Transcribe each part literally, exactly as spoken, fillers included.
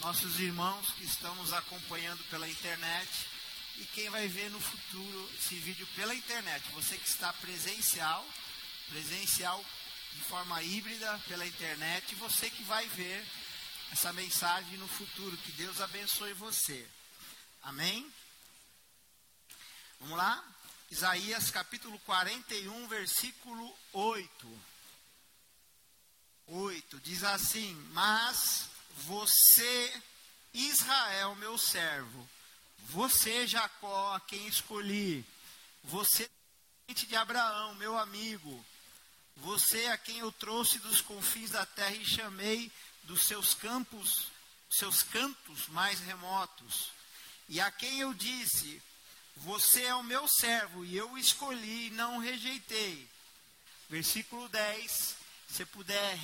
nossos irmãos que estão nos acompanhando pela internet e quem vai ver no futuro esse vídeo pela internet. Você que está presencial, presencial de forma híbrida pela internet, e você que vai ver essa mensagem no futuro. Que Deus abençoe você. Amém? Vamos lá? Isaías capítulo quarenta e um, versículo oito. oito. Diz assim: mas você, Israel, meu servo, você, Jacó, a quem escolhi, você, descendente de Abraão, meu amigo, você, a quem eu trouxe dos confins da terra e chamei dos seus campos, seus cantos mais remotos, e a quem eu disse: você é o meu servo, e eu escolhi e não rejeitei. Versículo dez. Se puder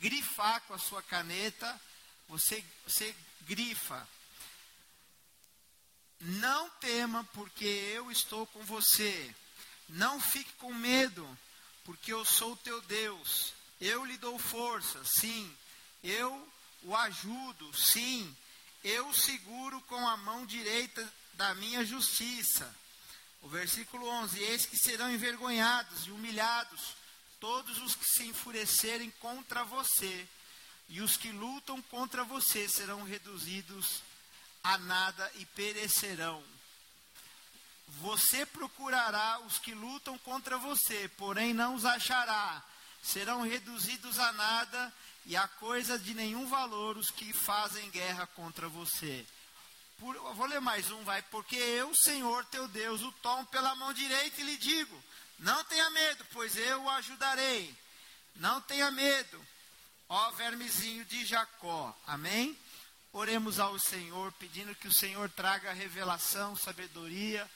grifar com a sua caneta, você, você grifa. Não tema, porque eu estou com você. Não fique com medo, porque eu sou o teu Deus. Eu lhe dou força, sim. Eu o ajudo, sim. Eu o seguro com a mão direita da minha justiça. O versículo onze. Eis que serão envergonhados e humilhados todos os que se enfurecerem contra você, e os que lutam contra você serão reduzidos a nada e perecerão. Você procurará os que lutam contra você, porém não os achará. Serão reduzidos a nada e a coisa de nenhum valor os que fazem guerra contra você. Por, vou ler mais um, vai. Porque eu, Senhor, teu Deus, o tomo pela mão direita e lhe digo: não tenha medo, pois eu o ajudarei. Não tenha medo, ó vermezinho de Jacó. Amém? Oremos ao Senhor, pedindo que o Senhor traga revelação, sabedoria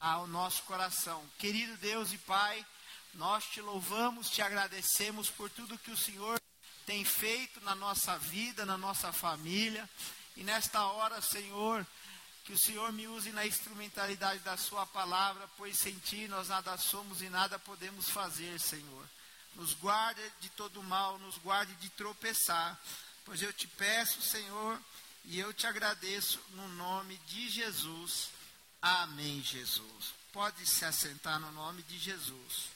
ao nosso coração. Querido Deus e Pai, nós te louvamos, te agradecemos por tudo que o Senhor tem feito na nossa vida, na nossa família. E nesta hora, Senhor, que o Senhor me use na instrumentalidade da sua palavra, pois sem ti nós nada somos e nada podemos fazer, Senhor. Nos guarde de todo mal, nos guarde de tropeçar, pois eu te peço, Senhor, e eu te agradeço no nome de Jesus. Amém, Jesus. Pode se assentar no nome de Jesus.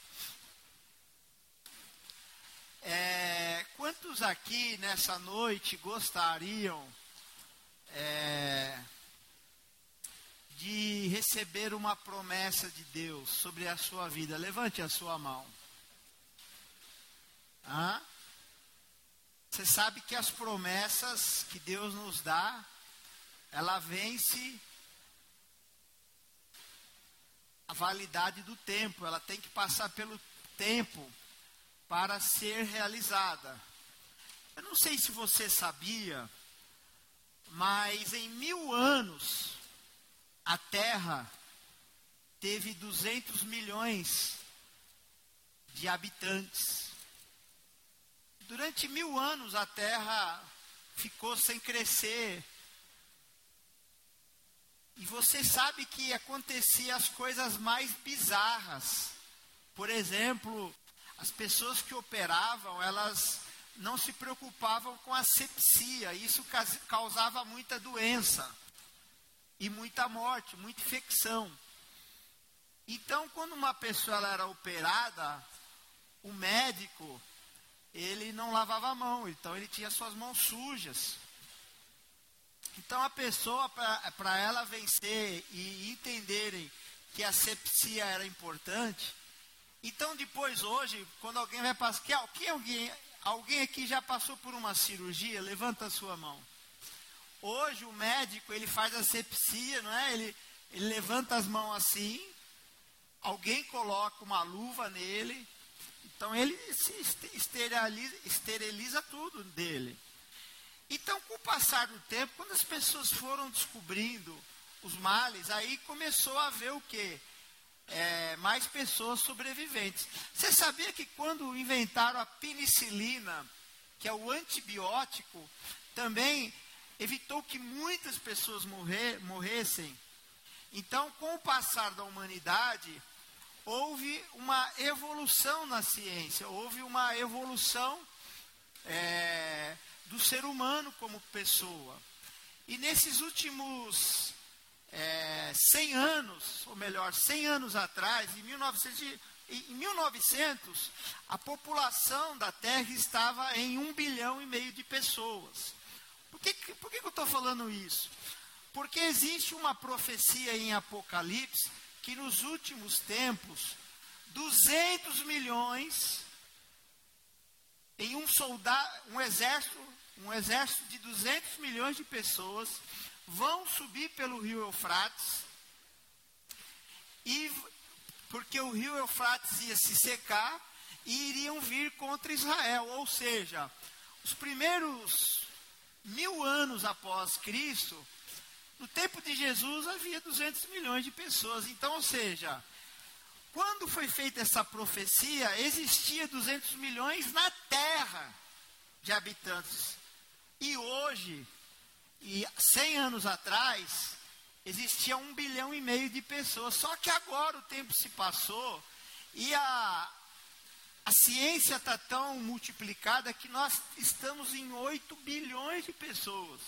É, quantos aqui nessa noite gostariam é, de receber uma promessa de Deus sobre a sua vida? Levante a sua mão. Hã? Você sabe que as promessas que Deus nos dá, ela vence a validade do tempo, ela tem que passar pelo tempo para ser realizada. Eu não sei se você sabia, mas em mil anos, a Terra teve duzentos milhões de habitantes. Durante mil anos, a Terra ficou sem crescer. E você sabe que acontecia as coisas mais bizarras. Por exemplo, as pessoas que operavam, elas não se preocupavam com a asepsia. Isso causava muita doença e muita morte, muita infecção. Então, quando uma pessoa ela era operada, o médico, ele não lavava a mão, então ele tinha suas mãos sujas. Então, a pessoa, para ela vencer e entenderem que a asepsia era importante. Então, depois, hoje, quando alguém vai passar... Que alguém, alguém aqui já passou por uma cirurgia? Levanta a sua mão. Hoje, o médico, ele faz a asepsia, não é? Ele, ele levanta as mãos assim, alguém coloca uma luva nele, então ele se esteriliza, esteriliza tudo dele. Então, com o passar do tempo, quando as pessoas foram descobrindo os males, aí começou a ver o quê? É, mais pessoas sobreviventes. Você sabia que quando inventaram a penicilina, que é o antibiótico, também evitou que muitas pessoas morrer, morressem? Então, com o passar da humanidade, houve uma evolução na ciência, houve uma evolução é, do ser humano como pessoa. E nesses últimos é, cem anos, ou melhor, cem anos atrás, em mil e novecentos, a população da Terra estava em um bilhão e meio de pessoas. Por que, por que eu estou falando isso? Porque existe uma profecia em Apocalipse que nos últimos tempos, duzentos milhões, em um soldado, um exército, um exército de duzentos milhões de pessoas vão subir pelo rio Eufrates, e, porque o rio Eufrates ia se secar e iriam vir contra Israel. Ou seja, os primeiros mil anos após Cristo, no tempo de Jesus havia duzentos milhões de pessoas. Então, ou seja, quando foi feita essa profecia, existia duzentos milhões na terra de habitantes. E hoje, e cem anos atrás, existia um bilhão e meio de pessoas. Só que agora o tempo se passou e a, a ciência está tão multiplicada que nós estamos em oito bilhões de pessoas.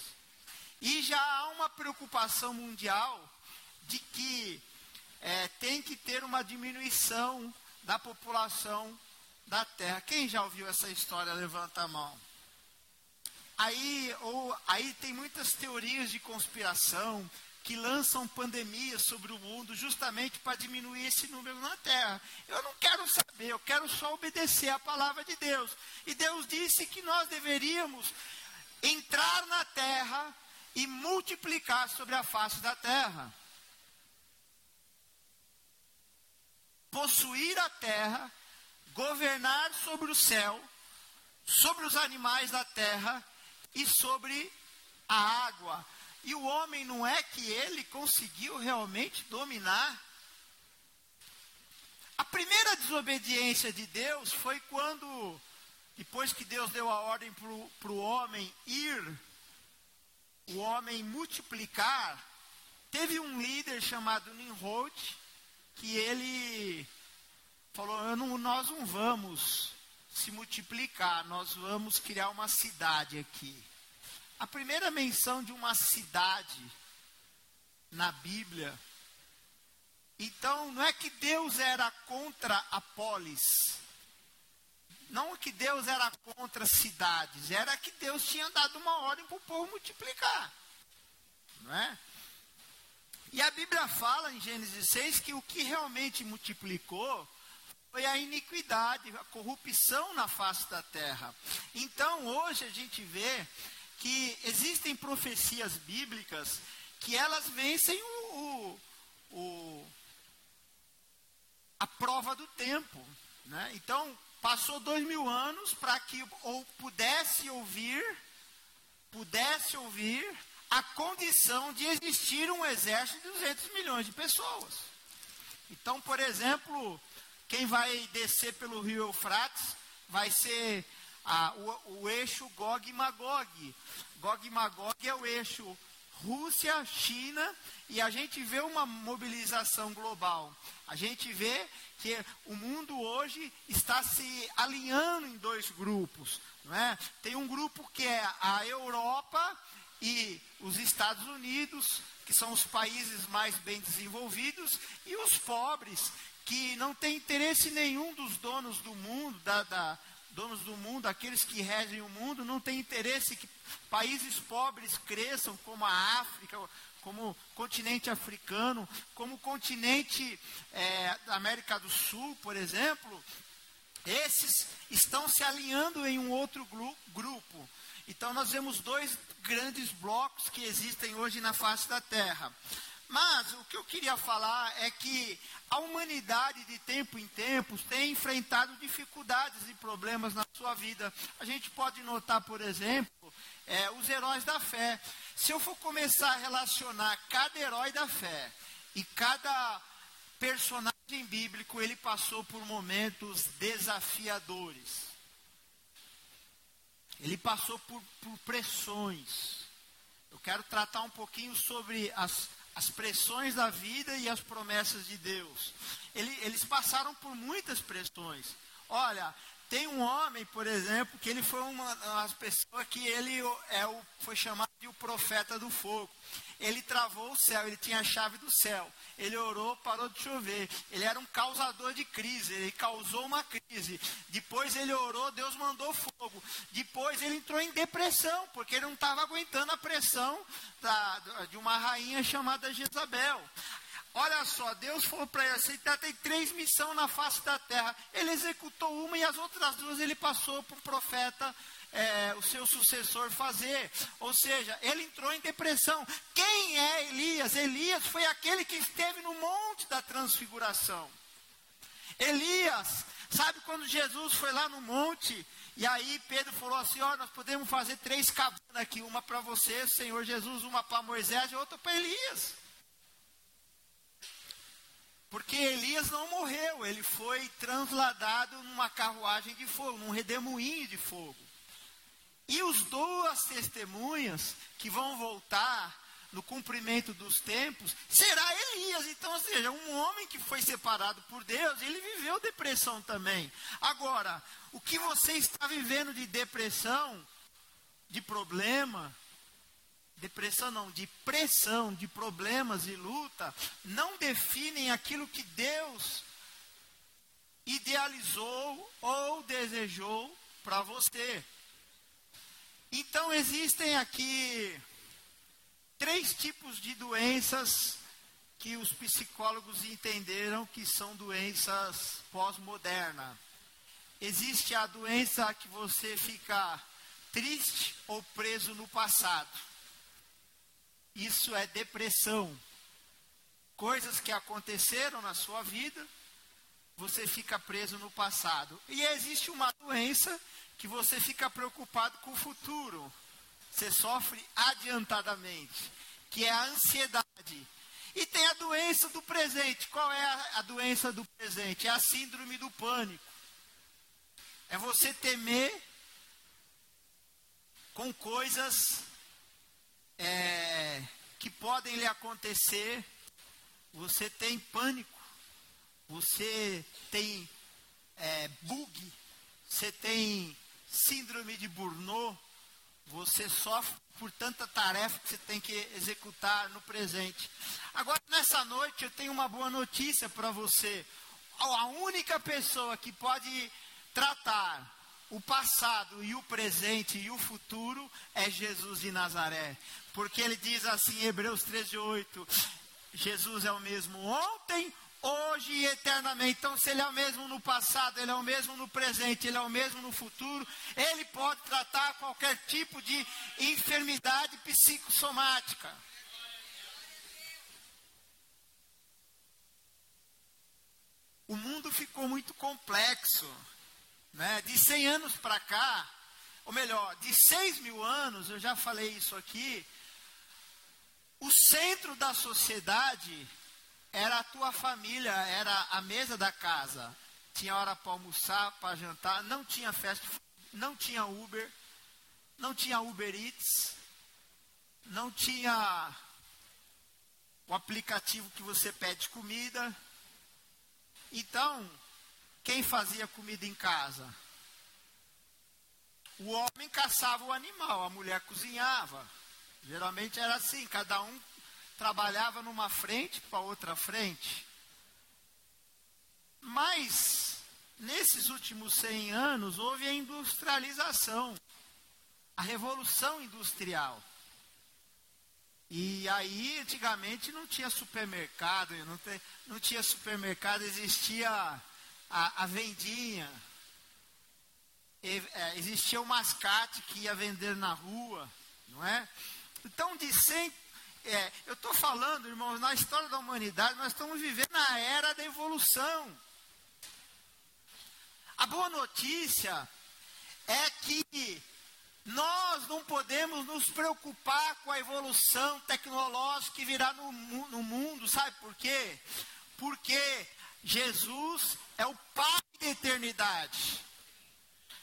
E já há uma preocupação mundial de que É, tem que ter uma diminuição da população da Terra. Quem já ouviu essa história, levanta a mão. Aí, ou, aí tem muitas teorias de conspiração que lançam pandemias sobre o mundo justamente para diminuir esse número na Terra. Eu não quero saber, eu quero só obedecer à palavra de Deus. E Deus disse que nós deveríamos entrar na Terra e multiplicar sobre a face da Terra. Possuir a terra, governar sobre o céu, sobre os animais da terra e sobre a água. E o homem, não é que ele conseguiu realmente dominar? A primeira desobediência de Deus foi quando, depois que Deus deu a ordem para o homem ir, o homem multiplicar, teve um líder chamado Nimrod, que ele falou, eu não, nós não vamos se multiplicar, nós vamos criar uma cidade aqui. A primeira menção de uma cidade na Bíblia. Então, não é que Deus era contra a polis. Não que Deus era contra cidades. Era que Deus tinha dado uma ordem para o povo multiplicar. Não é? E a Bíblia fala em Gênesis seis que o que realmente multiplicou foi a iniquidade, a corrupção na face da terra. Então hoje a gente vê que existem profecias bíblicas que elas vencem o, o, o, a prova do tempo, né? Então passou dois mil anos para que ou pudesse ouvir, pudesse ouvir, a condição de existir um exército de duzentos milhões de pessoas. Então, por exemplo, quem vai descer pelo rio Eufrates vai ser a, o, o eixo Gog e Magog. Gog e Magog é o eixo Rússia, China, e a gente vê uma mobilização global. A gente vê que o mundo hoje está se alinhando em dois grupos, não é? Tem um grupo que é a Europa e os Estados Unidos, que são os países mais bem desenvolvidos, e os pobres, que não têm interesse nenhum dos donos do mundo, da, da, donos do mundo, aqueles que regem o mundo, não têm interesse que países pobres cresçam, como a África, como o continente africano, como o continente é, da América do Sul, por exemplo. Esses estão se alinhando em um outro gru- grupo. Então, nós vemos dois grandes blocos que existem hoje na face da Terra. Mas, o que eu queria falar é que a humanidade, de tempo em tempo, tem enfrentado dificuldades e problemas na sua vida. A gente pode notar, por exemplo, é, os heróis da fé. Se eu for começar a relacionar cada herói da fé e cada personagem bíblico, ele passou por momentos desafiadores. Ele passou por, por pressões. Eu quero tratar um pouquinho sobre as, as pressões da vida e as promessas de Deus. Ele, eles passaram por muitas pressões. Olha, Tem um homem, por exemplo, que ele foi uma das pessoas que ele é o, foi chamado de o profeta do fogo. Ele travou o céu, ele tinha a chave do céu. Ele orou, parou de chover. Ele era um causador de crise, ele causou uma crise. Depois ele orou, Deus mandou fogo. Depois ele entrou em depressão, porque ele não estava aguentando a pressão da, de uma rainha chamada Jezabel. Olha só, Deus falou para ele assim, tem três missões na face da terra. Ele executou uma e as outras duas ele passou para o profeta, é, o seu sucessor fazer. Ou seja, ele entrou em depressão. Quem é Elias? Elias foi aquele que esteve no monte da transfiguração. Elias, sabe quando Jesus foi lá no monte? E aí Pedro falou assim, ó, nós podemos fazer três cabanas aqui. Uma para você, Senhor Jesus, uma para Moisés e outra para Elias. Porque Elias não morreu, ele foi transladado numa carruagem de fogo, num redemoinho de fogo. E os duas testemunhas que vão voltar no cumprimento dos tempos, será Elias. Então, ou seja, um homem que foi separado por Deus, ele viveu depressão também. Agora, o que você está vivendo de depressão, de problema... Depressão não, de pressão, de problemas e luta, não definem aquilo que Deus idealizou ou desejou para você. Então, existem aqui três tipos de doenças que os psicólogos entenderam que são doenças pós-modernas. Existe a doença que você fica triste ou preso no passado. Isso é depressão. Coisas que aconteceram na sua vida, você fica preso no passado. E existe uma doença que você fica preocupado com o futuro. Você sofre adiantadamente, que é a ansiedade. E tem a doença do presente. Qual é a doença do presente? É a síndrome do pânico. É você temer com coisas... É, que podem lhe acontecer, você tem pânico, você tem é, bug, você tem síndrome de burnout, você sofre por tanta tarefa que você tem que executar no presente. Agora, nessa noite, eu tenho uma boa notícia para você. A única pessoa que pode tratar o passado e o presente e o futuro é Jesus de Nazaré. Porque ele diz assim em Hebreus treze, oito, Jesus é o mesmo ontem, hoje e eternamente. Então, se ele é o mesmo no passado, ele é o mesmo no presente, ele é o mesmo no futuro, ele pode tratar qualquer tipo de enfermidade psicossomática. O mundo ficou muito complexo. Né? De cem anos para cá, ou melhor, de seis mil anos, eu já falei isso aqui, o centro da sociedade era a tua família, era a mesa da casa. Tinha hora para almoçar, para jantar, não tinha fast food, não tinha Uber, não tinha Uber Eats, não tinha o aplicativo que você pede comida. Então... Quem fazia comida em casa? O homem caçava o animal, a mulher cozinhava. Geralmente era assim, cada um trabalhava numa frente para outra frente. Mas, nesses últimos cem anos, houve a industrialização, a revolução industrial. E aí, antigamente, não tinha supermercado, não, te, não tinha supermercado, existia... A, a vendinha, existia o mascate que ia vender na rua, não é? Então, de sempre, é, eu estou falando, irmãos, na história da humanidade, nós estamos vivendo a era da evolução. A boa notícia é que nós não podemos nos preocupar com a evolução tecnológica que virá no, no mundo, sabe por quê? Porque... Jesus é o Pai da eternidade.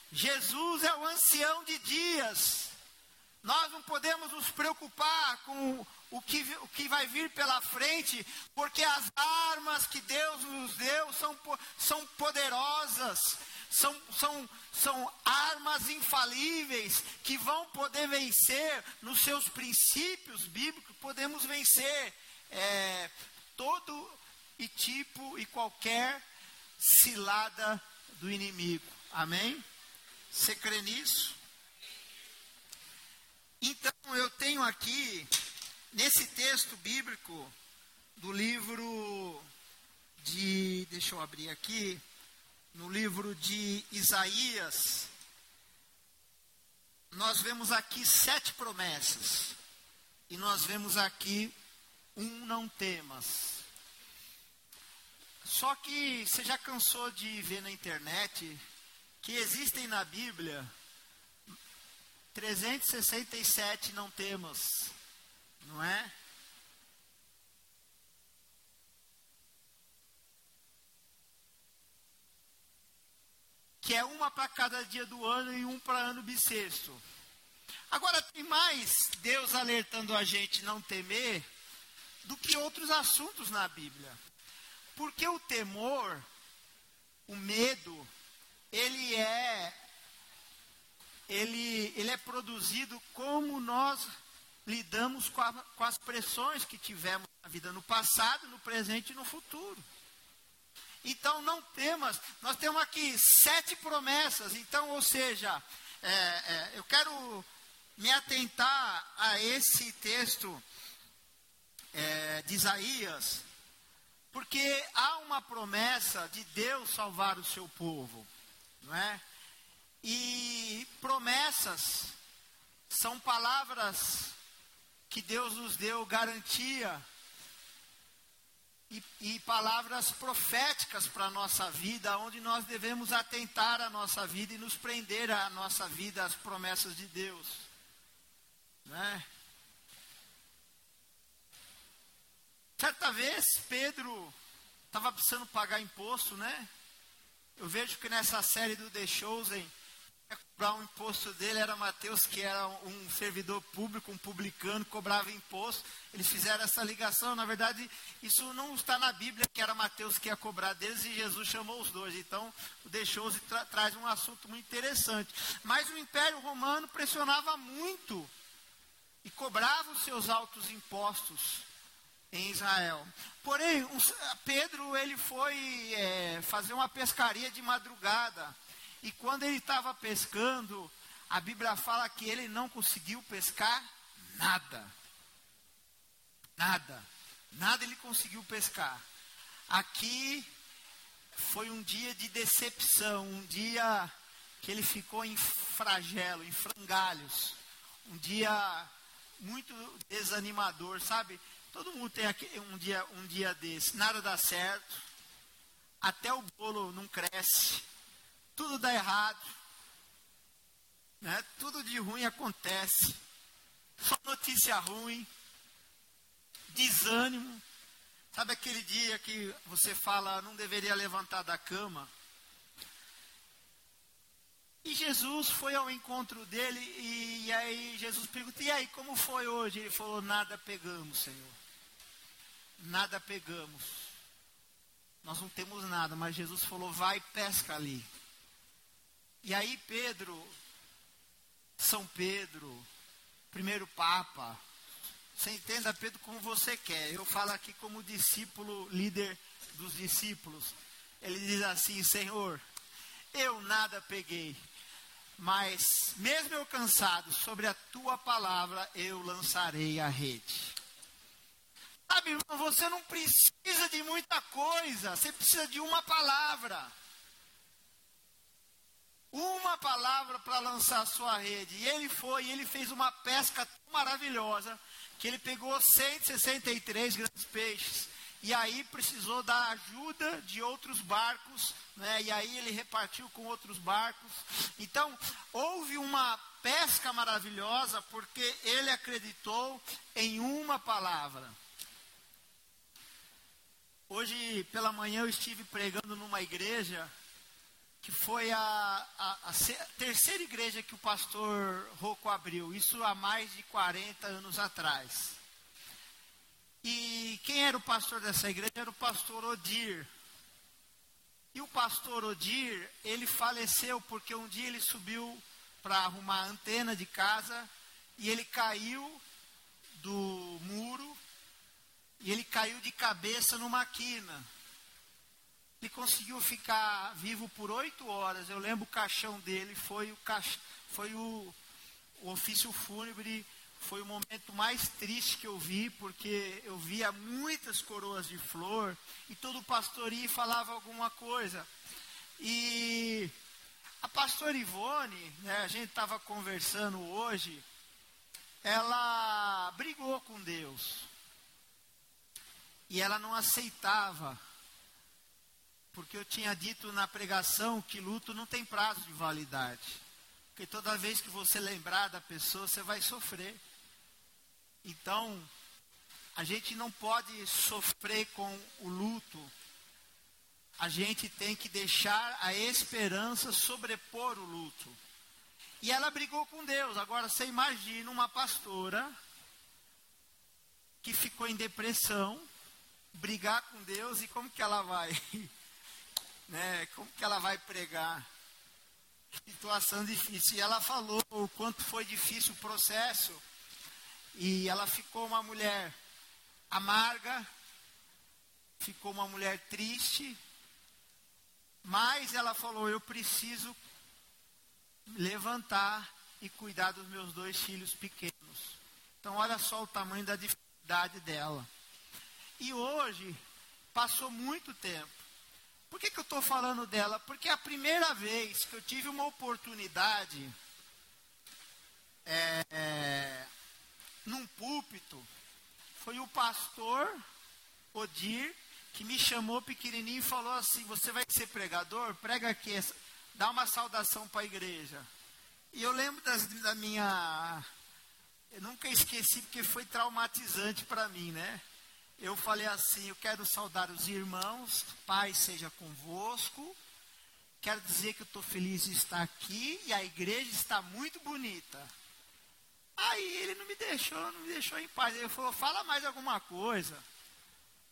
Jesus é o ancião de dias. Nós não podemos nos preocupar com o que, o que vai vir pela frente, porque as armas que Deus nos deu são, são poderosas. São, são, são armas infalíveis que vão poder vencer nos seus princípios bíblicos. Podemos vencer é, todo e tipo e qualquer cilada do inimigo. Amém? Você crê nisso? Então eu tenho aqui, nesse texto bíblico do livro de, deixa eu abrir aqui, no livro de Isaías, nós vemos aqui sete promessas. E nós vemos aqui um não temas. Só que você já cansou de ver na internet que existem na Bíblia trezentos e sessenta e sete não temas, não é? Que é uma para cada dia do ano e um para ano bissexto. Agora, tem mais Deus alertando a gente não temer do que outros assuntos na Bíblia. Porque o temor, o medo, ele é, ele, ele é produzido como nós lidamos com, a, com as pressões que tivemos na vida, no passado, no presente e no futuro. Então, não temas, nós temos aqui sete promessas. Então, ou seja, é, é, eu quero me atentar a esse texto é, de Isaías, porque há uma promessa de Deus salvar o seu povo, não é? E promessas são palavras que Deus nos deu garantia. E, e palavras proféticas para a nossa vida, onde nós devemos atentar à nossa vida e nos prender à nossa vida, às promessas de Deus. Né? Certa vez, Pedro estava precisando pagar imposto, né? Eu vejo que nessa série do The Chosen, cobrar um imposto dele era Mateus, que era um servidor público, um publicano, cobrava imposto. Eles fizeram essa ligação. Na verdade, isso não está na Bíblia, que era Mateus que ia cobrar deles e Jesus chamou os dois. Então, deixou-se tra- traz um assunto muito interessante. Mas o Império Romano pressionava muito e cobrava os seus altos impostos em Israel. Porém, um, Pedro ele foi é, fazer uma pescaria de madrugada. E quando ele estava pescando, a Bíblia fala que ele não conseguiu pescar nada. Nada. Nada ele conseguiu pescar. Aqui foi um dia de decepção, um dia que ele ficou em flagelo, em frangalhos. Um dia muito desanimador, sabe? Todo mundo tem aqui um dia, um dia desse. Nada dá certo, até o bolo não cresce. Tudo dá errado, né? Tudo de ruim acontece, só notícia ruim, desânimo. Sabe aquele dia que você fala, não deveria levantar da cama? E Jesus foi ao encontro dele e, e aí Jesus perguntou, e aí, como foi hoje? Ele falou, nada pegamos, Senhor, nada pegamos. Nós não temos nada, mas Jesus falou, vai e pesca ali. E aí Pedro, São Pedro, primeiro Papa, você entenda Pedro como você quer. Eu falo aqui como discípulo, líder dos discípulos. Ele diz assim, Senhor, eu nada peguei, mas mesmo eu cansado, sobre a tua palavra eu lançarei a rede. Sabe, irmão, você não precisa de muita coisa, você precisa de uma palavra. Uma palavra para lançar a sua rede. E ele foi, e ele fez uma pesca tão maravilhosa, que ele pegou cento e sessenta e três grandes peixes. E aí precisou da ajuda de outros barcos, né? E aí ele repartiu com outros barcos. Então, houve uma pesca maravilhosa, porque ele acreditou em uma palavra. Hoje, pela manhã, eu estive pregando numa igreja, que foi a, a, a terceira igreja que o pastor Rocco abriu, isso há mais de quarenta anos atrás. E quem era o pastor dessa igreja? Era o pastor Odir. E o pastor Odir, ele faleceu porque um dia ele subiu para arrumar a antena de casa e ele caiu do muro e ele caiu de cabeça numa quina. Ele conseguiu ficar vivo por oito horas. Eu lembro o caixão dele, foi o, caixa, foi o, o ofício fúnebre, foi o momento mais triste que eu vi, porque eu via muitas coroas de flor e todo pastor ia e falava alguma coisa. E a pastora Ivone, né, a gente estava conversando hoje, ela brigou com Deus e ela não aceitava, porque eu tinha dito na pregação que luto não tem prazo de validade, porque toda vez que você lembrar da pessoa, você vai sofrer. Então, a gente não pode sofrer com o luto, a gente tem que deixar a esperança sobrepor o luto. E ela brigou com Deus. Agora, você imagina uma pastora que ficou em depressão, brigar com Deus, e como que ela vai, né? Como que ela vai pregar? Situação difícil. E ela falou o quanto foi difícil o processo. E ela ficou uma mulher amarga, ficou uma mulher triste, mas ela falou, eu preciso levantar e cuidar dos meus dois filhos pequenos. Então, olha só o tamanho da dificuldade dela. E hoje, passou muito tempo. Por que que eu estou falando dela? Porque a primeira vez que eu tive uma oportunidade, é, é, num púlpito, foi o pastor Odir, que me chamou pequenininho e falou assim, você vai ser pregador? Prega aqui, dá uma saudação para a igreja. E eu lembro das, da minha... Eu nunca esqueci, porque foi traumatizante para mim, né? Eu falei assim, eu quero saudar os irmãos, paz seja convosco, quero dizer que eu estou feliz de estar aqui e a igreja está muito bonita. Aí ele não me deixou, não me deixou em paz, ele falou, fala mais alguma coisa.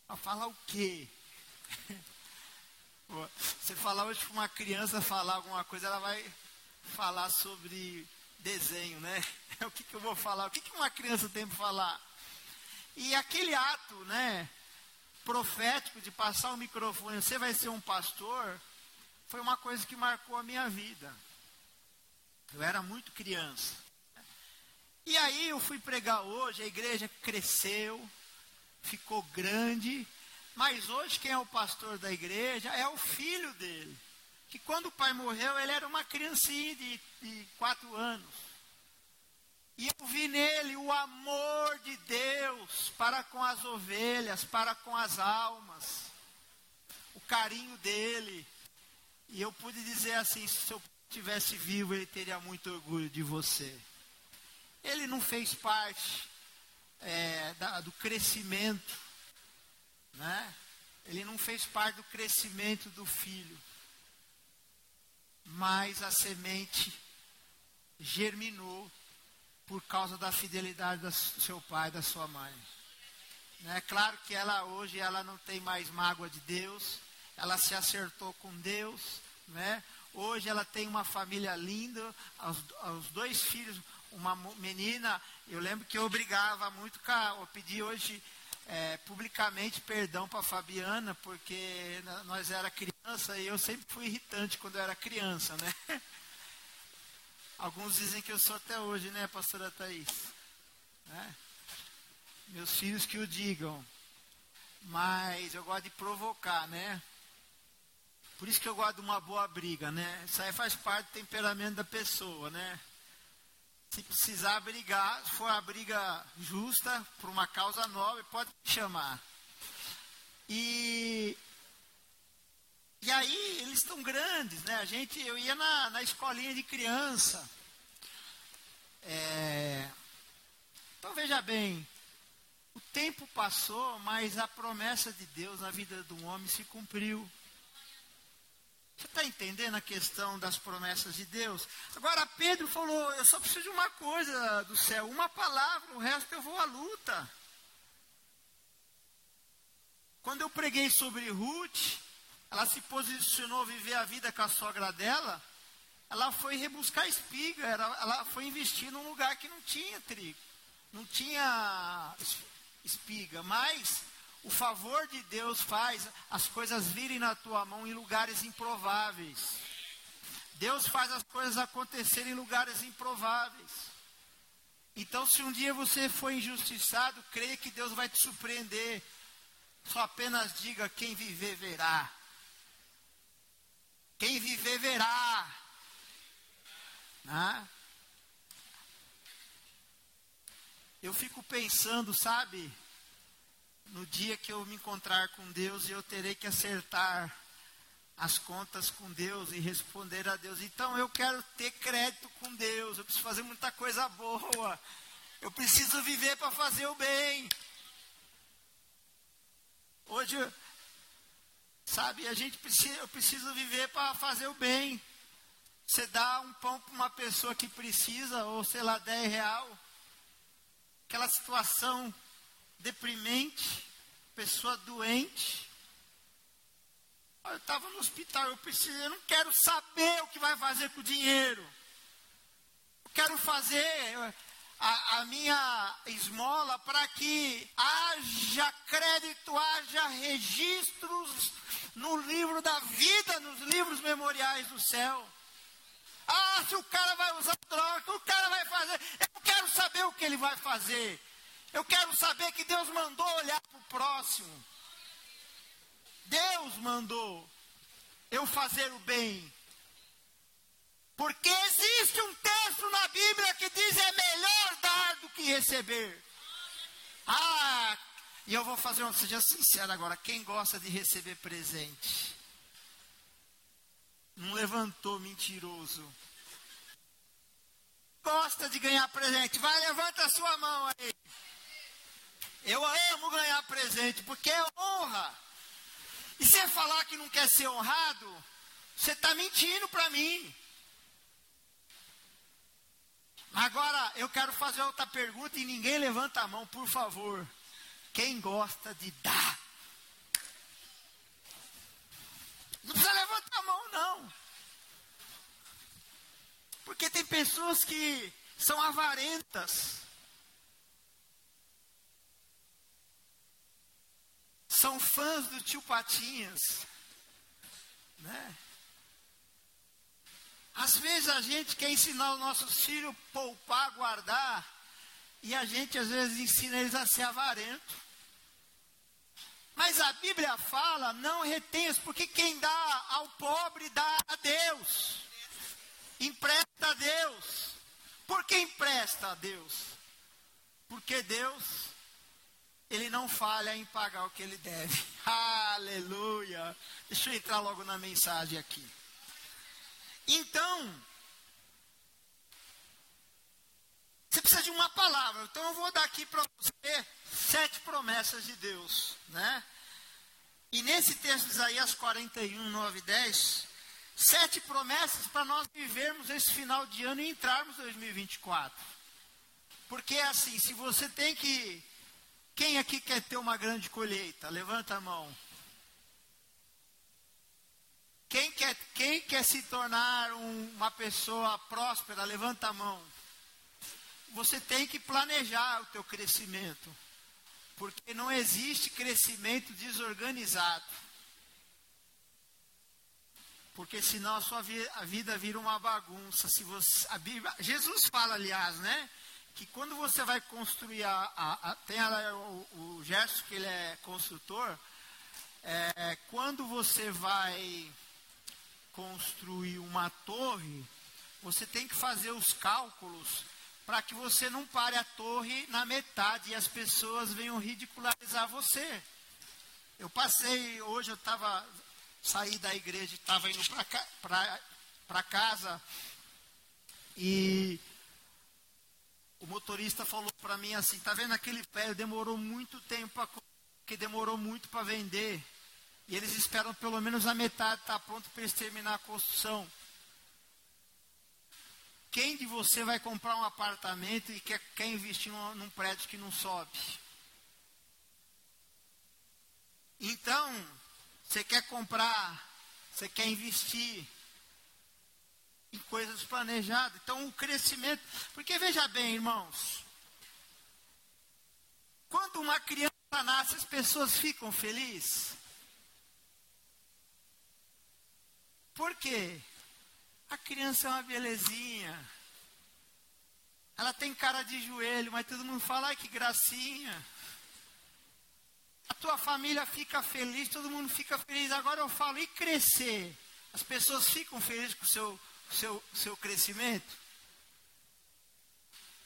Eu falar o quê? Você falar hoje para uma criança falar alguma coisa, ela vai falar sobre desenho, né? O que que eu vou falar? O que que uma criança tem para falar? E aquele ato, né, profético de passar o microfone, você vai ser um pastor, foi uma coisa que marcou a minha vida. Eu era muito criança. E aí eu fui pregar hoje, a igreja cresceu, ficou grande, mas hoje quem é o pastor da igreja é o filho dele, que quando o pai morreu, ele era uma criancinha de, de quatro anos. E eu vi nele o amor de Deus para com as ovelhas, para com as almas, o carinho dele. E eu pude dizer assim, se eu estivesse vivo, ele teria muito orgulho de você. Ele não fez parte é, da, do crescimento, né? Ele não fez parte do crescimento do filho, mas a semente germinou por causa da fidelidade do seu pai, da sua mãe. É claro que ela hoje ela não tem mais mágoa de Deus, ela se acertou com Deus, né? Hoje ela tem uma família linda, os, os dois filhos, uma menina, eu lembro que eu brigava muito, eu pedi hoje é, publicamente perdão para a Fabiana, porque nós era criança e eu sempre fui irritante quando eu era criança, né? Alguns dizem que eu sou até hoje, né, pastora Thaís? Né? Meus filhos que o digam. Mas eu gosto de provocar, né? Por isso que eu gosto de uma boa briga, né? Isso aí faz parte do temperamento da pessoa, né? Se precisar brigar, se for a briga justa, por uma causa nobre, pode me chamar. E... E aí, eles estão grandes, né? A gente, eu ia na, na escolinha de criança. É... Então, veja bem, o tempo passou, mas a promessa de Deus na vida do homem se cumpriu. Você está entendendo a questão das promessas de Deus? Agora, Pedro falou, eu só preciso de uma coisa do céu, uma palavra, o resto eu vou à luta. Quando eu preguei sobre Ruth... Ela se posicionou viver a vida com a sogra dela. Ela foi rebuscar espiga. Ela, ela foi investir num lugar que não tinha trigo. Não tinha espiga. Mas o favor de Deus faz as coisas virem na tua mão em lugares improváveis. Deus faz as coisas acontecerem em lugares improváveis. Então, se um dia você for injustiçado, creia que Deus vai te surpreender. Só apenas diga: quem viver, verá. Quem viver, verá. Né? Eu fico pensando, sabe, no dia que eu me encontrar com Deus e eu terei que acertar as contas com Deus e responder a Deus. Então eu quero ter crédito com Deus, eu preciso fazer muita coisa boa, eu preciso viver para fazer o bem. Hoje, sabe, a gente precisa, eu preciso viver para fazer o bem. Você dá um pão para uma pessoa que precisa, ou sei lá, dez real, aquela situação deprimente, pessoa doente. Eu estava no hospital, eu preciso, eu não quero saber o que vai fazer com o dinheiro. Eu quero fazer a, a minha esmola para que haja crédito, haja registros no livro da vida, nos livros memoriais do céu. Ah, se o cara vai usar droga, o cara vai fazer. Eu quero saber o que ele vai fazer. Eu quero saber que Deus mandou olhar para o próximo. Deus mandou eu fazer o bem. Porque existe um texto na Bíblia que diz: é melhor dar do que receber. Ah, e eu vou fazer uma, seja sincero agora, quem gosta de receber presente? Não levantou mentiroso. Gosta de ganhar presente? Vai, levanta a sua mão aí. Eu amo ganhar presente, porque é honra. E você falar que não quer ser honrado, você está mentindo para mim. Agora, eu quero fazer outra pergunta e ninguém levanta a mão, por favor. Quem gosta de dar? Não precisa levantar a mão, não. Porque tem pessoas que são avarentas. São fãs do tio Patinhas, né? Às vezes a gente quer ensinar os nossos filhos a poupar, guardar, e a gente às vezes ensina eles a ser avarento. Mas a Bíblia fala: não retenhas, porque quem dá ao pobre dá a Deus. Empresta a Deus. Por que empresta a Deus? Porque Deus, Ele não falha em pagar o que Ele deve. Aleluia! Deixa eu entrar logo na mensagem aqui. Então, você precisa de uma palavra. Então eu vou dar aqui para você sete promessas de Deus, né? E nesse texto de Isaías quarenta e um, nove e dez, sete promessas para nós vivermos esse final de ano e entrarmos em dois mil e vinte e quatro. Porque é assim, se você tem que... Quem aqui quer ter uma grande colheita? Levanta a mão. Quem quer, quem quer se tornar um, uma pessoa próspera? Levanta a mão. Você tem que planejar o teu crescimento. Porque não existe crescimento desorganizado. Porque senão a sua vi, a vida vira uma bagunça. Se você, a Bíblia, Jesus fala, aliás, né? Que quando você vai construir, a, a, a, tem a, o, o gesto que ele é construtor, é, quando você vai construir uma torre, você tem que fazer os cálculos para que você não pare a torre na metade e as pessoas venham ridicularizar você. Eu passei, hoje eu estava, saí da igreja e estava indo para casa e... O motorista falou para mim assim: tá vendo aquele pé? Demorou muito tempo, pra, porque demorou muito para vender. E eles esperam pelo menos a metade estar pronto para eles terminar a construção. Quem de você vai comprar um apartamento e quer, quer investir num, num prédio que não sobe? Então, Você quer comprar, você quer investir em coisas planejadas. Então, o crescimento... Porque, veja bem, irmãos, quando uma criança nasce, as pessoas ficam felizes. Por quê? A criança é uma belezinha. Ela tem cara de joelho, mas todo mundo fala, ai, que gracinha. A tua família fica feliz, todo mundo fica feliz. Agora eu falo, e crescer? As pessoas ficam felizes com o seu, seu, seu crescimento?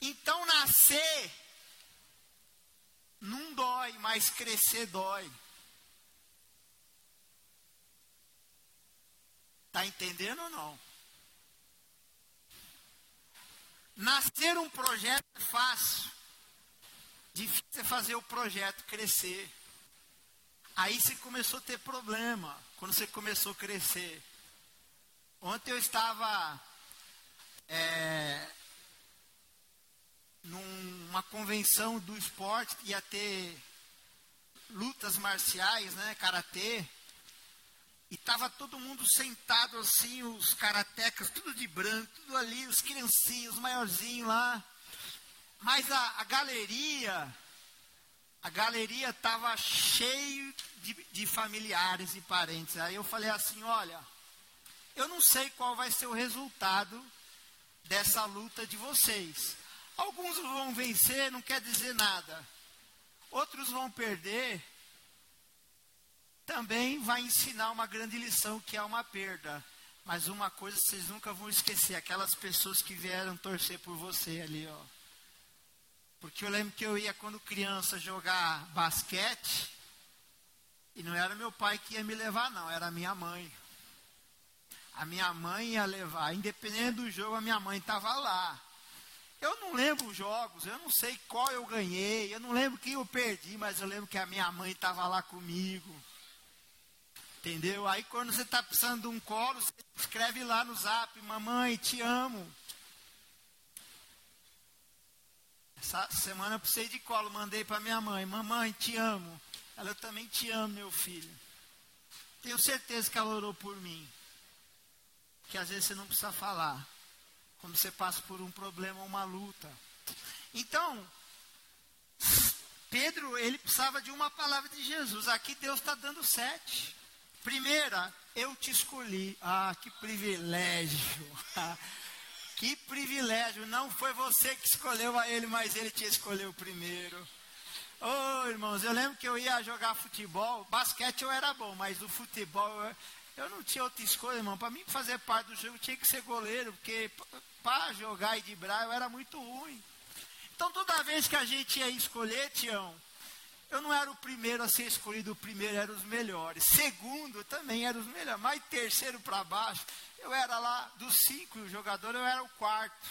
Então, nascer não dói, mas crescer dói. Está entendendo ou não? Nascer um projeto é fácil. Difícil é fazer o projeto crescer. Aí você começou a ter problema, quando você começou a crescer. Ontem eu estava é, numa convenção do esporte, que ia ter lutas marciais, né, karatê. E estava todo mundo sentado assim, os karatecas, tudo de branco, tudo ali, os criancinhos, os maiorzinhos lá. Mas a, a galeria, a galeria estava cheia de, de familiares e parentes. Aí eu falei assim, olha, eu não sei qual vai ser o resultado dessa luta de vocês. Alguns vão vencer, não quer dizer nada. Outros vão perder... Também vai ensinar uma grande lição, que é uma perda. Mas uma coisa vocês nunca vão esquecer, aquelas pessoas que vieram torcer por você ali, ó. Porque eu lembro que eu ia, quando criança, jogar basquete, e não era meu pai que ia me levar, não, era a minha mãe. A minha mãe ia levar, independente do jogo, a minha mãe estava lá. Eu não lembro os jogos, eu não sei qual eu ganhei, eu não lembro quem eu perdi, mas eu lembro que a minha mãe estava lá comigo. Entendeu? Aí quando você está precisando de um colo, você escreve lá no zap, mamãe, te amo. Essa semana eu precisei de colo, mandei para minha mãe, mamãe, te amo. Ela, eu também te amo, meu filho. Tenho certeza que ela orou por mim. Que às vezes você não precisa falar. Quando você passa por um problema ou uma luta. Então... Pedro, ele precisava de uma palavra de Jesus. Aqui Deus está dando sete. Primeira, eu te escolhi. Ah, que privilégio. Que privilégio. Não foi você que escolheu a ele, mas ele te escolheu primeiro. Oh, irmãos, eu lembro que eu ia jogar futebol. Basquete eu era bom, mas no futebol eu, eu não tinha outra escolha, irmão. Para mim fazer parte do jogo tinha que ser goleiro, porque para jogar e driblar eu era muito ruim. Então, toda vez que a gente ia escolher, Tião, eu não era o primeiro a ser escolhido, o primeiro era os melhores. Segundo, também era os melhores. Mas terceiro para baixo, eu era lá, dos cinco jogadores, eu era o quarto.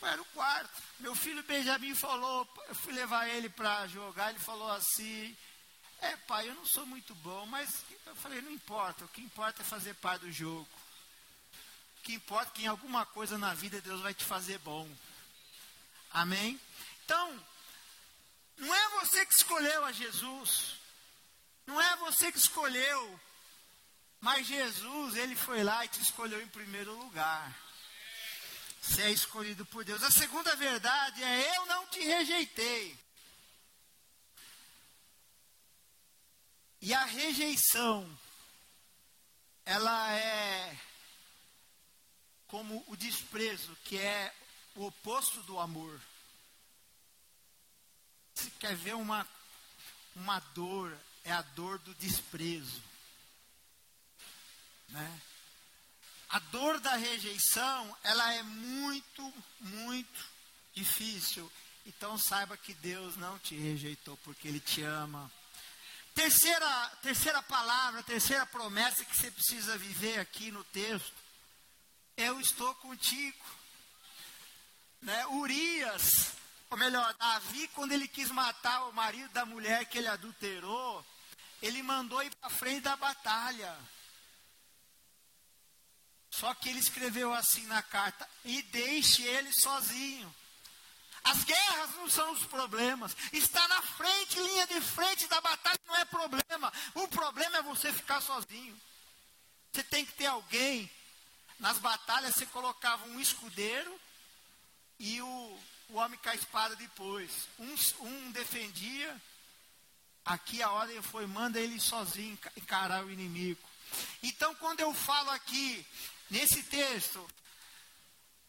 Eu era o quarto. Meu filho Benjamin falou, eu fui levar ele para jogar, ele falou assim, é pai, eu não sou muito bom, mas eu falei, não importa, o que importa é fazer parte do jogo. O que importa é que em alguma coisa na vida Deus vai te fazer bom. Amém? Então, não é você que escolheu a Jesus. Não é você que escolheu. Mas Jesus, ele foi lá e te escolheu em primeiro lugar. Você é escolhido por Deus. A segunda verdade é, eu não te rejeitei. E a rejeição, ela é... como o desprezo, que é o oposto do amor. Se quer ver uma, uma dor, é a dor do desprezo. Né? A dor da rejeição, ela é muito, muito difícil. Então, saiba que Deus não te rejeitou, porque Ele te ama. Terceira, terceira palavra, terceira promessa que você precisa viver aqui no texto. Eu estou contigo. Né? Urias, ou melhor, Davi, quando ele quis matar o marido da mulher que ele adulterou, ele mandou ir para frente da batalha. Só que ele escreveu assim na carta, e deixe ele sozinho. A As guerras não são os problemas. Estar na frente, linha de frente da batalha não é problema. O problema é você ficar sozinho. Você tem que ter alguém. Nas batalhas você colocava um escudeiro e o, o homem com a espada depois. Um, um defendia. Aqui a ordem foi, manda ele sozinho encarar o inimigo. Então quando eu falo aqui, nesse texto...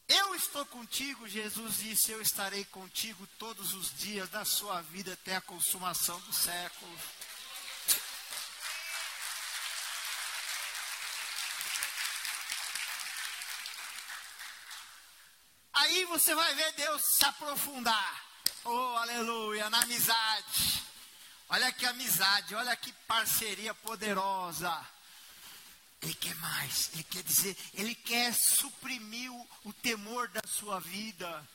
Eu estou contigo, Jesus disse, eu estarei contigo todos os dias da sua vida até a consumação do século. Aí você vai ver Deus se aprofundar. Oh, aleluia, na amizade. Olha que amizade, olha que parceria poderosa. Ele quer mais, ele quer dizer, ele quer suprimir o, o temor da sua vida.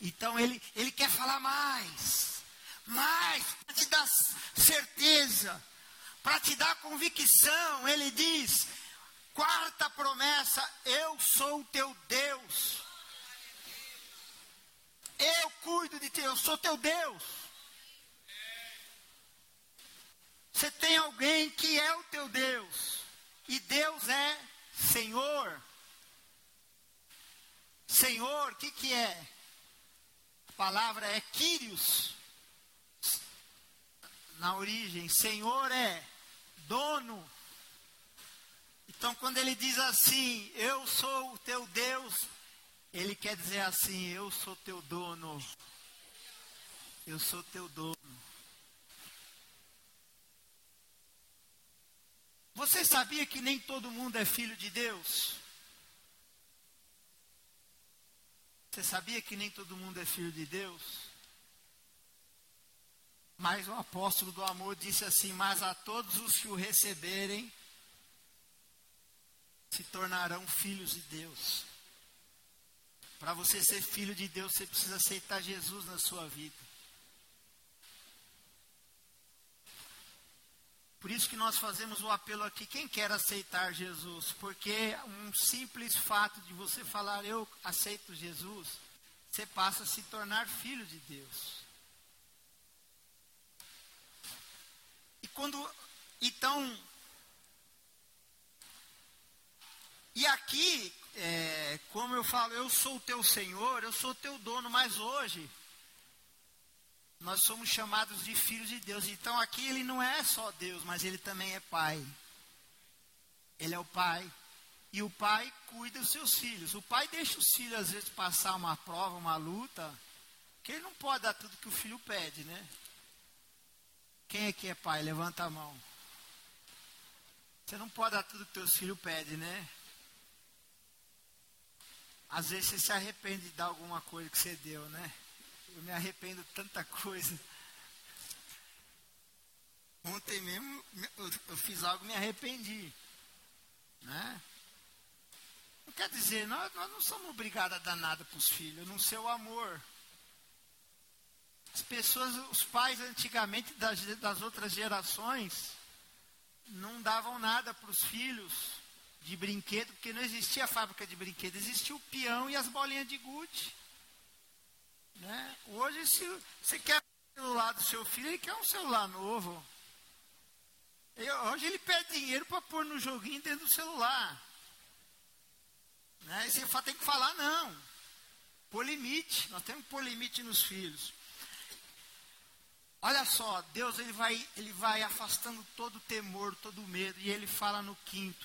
Então ele, ele quer falar mais, mais, para te dar certeza, para te dar convicção. Ele diz, quarta promessa, eu sou o teu Deus. Eu cuido de ti, eu sou teu Deus. Você tem alguém que é o teu Deus. E Deus é Senhor. Senhor, o que, que é? A palavra é Kyrios. Na origem, Senhor é dono. Então, quando ele diz assim, eu sou o teu Deus, ele quer dizer assim, eu sou teu dono. Eu sou teu dono. Você sabia que nem todo mundo é filho de Deus? Você sabia que nem todo mundo é filho de Deus? Mas o apóstolo do amor disse assim, mas a todos os que o receberem, se tornarão filhos de Deus. Para você ser filho de Deus, você precisa aceitar Jesus na sua vida. Por isso que nós fazemos o apelo aqui, quem quer aceitar Jesus? Porque um simples fato de você falar, eu aceito Jesus, você passa a se tornar filho de Deus. E quando, então, e aqui, é, como eu falo, eu sou o teu Senhor, eu sou o teu dono, mas hoje... Nós somos chamados de filhos de Deus. Então aqui ele não é só Deus, mas ele também é Pai. Ele é o Pai. E o Pai cuida dos seus filhos. O Pai deixa os filhos às vezes passar uma prova, uma luta. Porque ele não pode dar tudo que o filho pede, né? Quem aqui é pai? Levanta a mão. Você não pode dar tudo que teus filhos pedem, né? Às vezes você se arrepende de dar alguma coisa que você deu, né? Eu me arrependo de tanta coisa. Ontem mesmo eu fiz algo e me arrependi. Né? Não quer dizer, nós, nós não somos obrigados a dar nada para os filhos, não ser o amor. As pessoas, os pais antigamente das, das outras gerações, não davam nada para os filhos de brinquedo, porque não existia fábrica de brinquedo, existia o peão e as bolinhas de gude. Né? Hoje, se você quer o celular do seu filho, ele quer um celular novo. Eu, hoje ele pede dinheiro para pôr no joguinho dentro do celular. Né? E você fala, tem que falar não. Pôr limite. Nós temos que pôr limite nos filhos. Olha só, Deus ele vai, ele vai afastando todo o temor, todo o medo. E ele fala no quinto,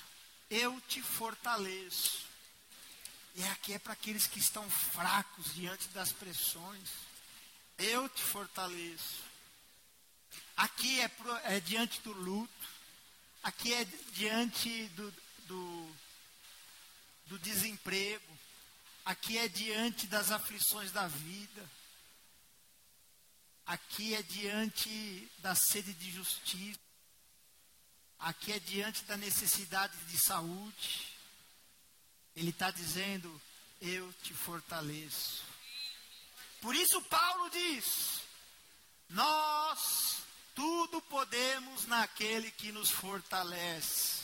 eu te fortaleço. E aqui é para aqueles que estão fracos diante das pressões. Eu te fortaleço. Aqui é, pro, é diante do luto. Aqui é diante do, do, do desemprego. Aqui é diante das aflições da vida. Aqui é diante da sede de justiça. Aqui é diante da necessidade de saúde. Ele está dizendo, eu te fortaleço. Por isso Paulo diz, nós tudo podemos naquele que nos fortalece.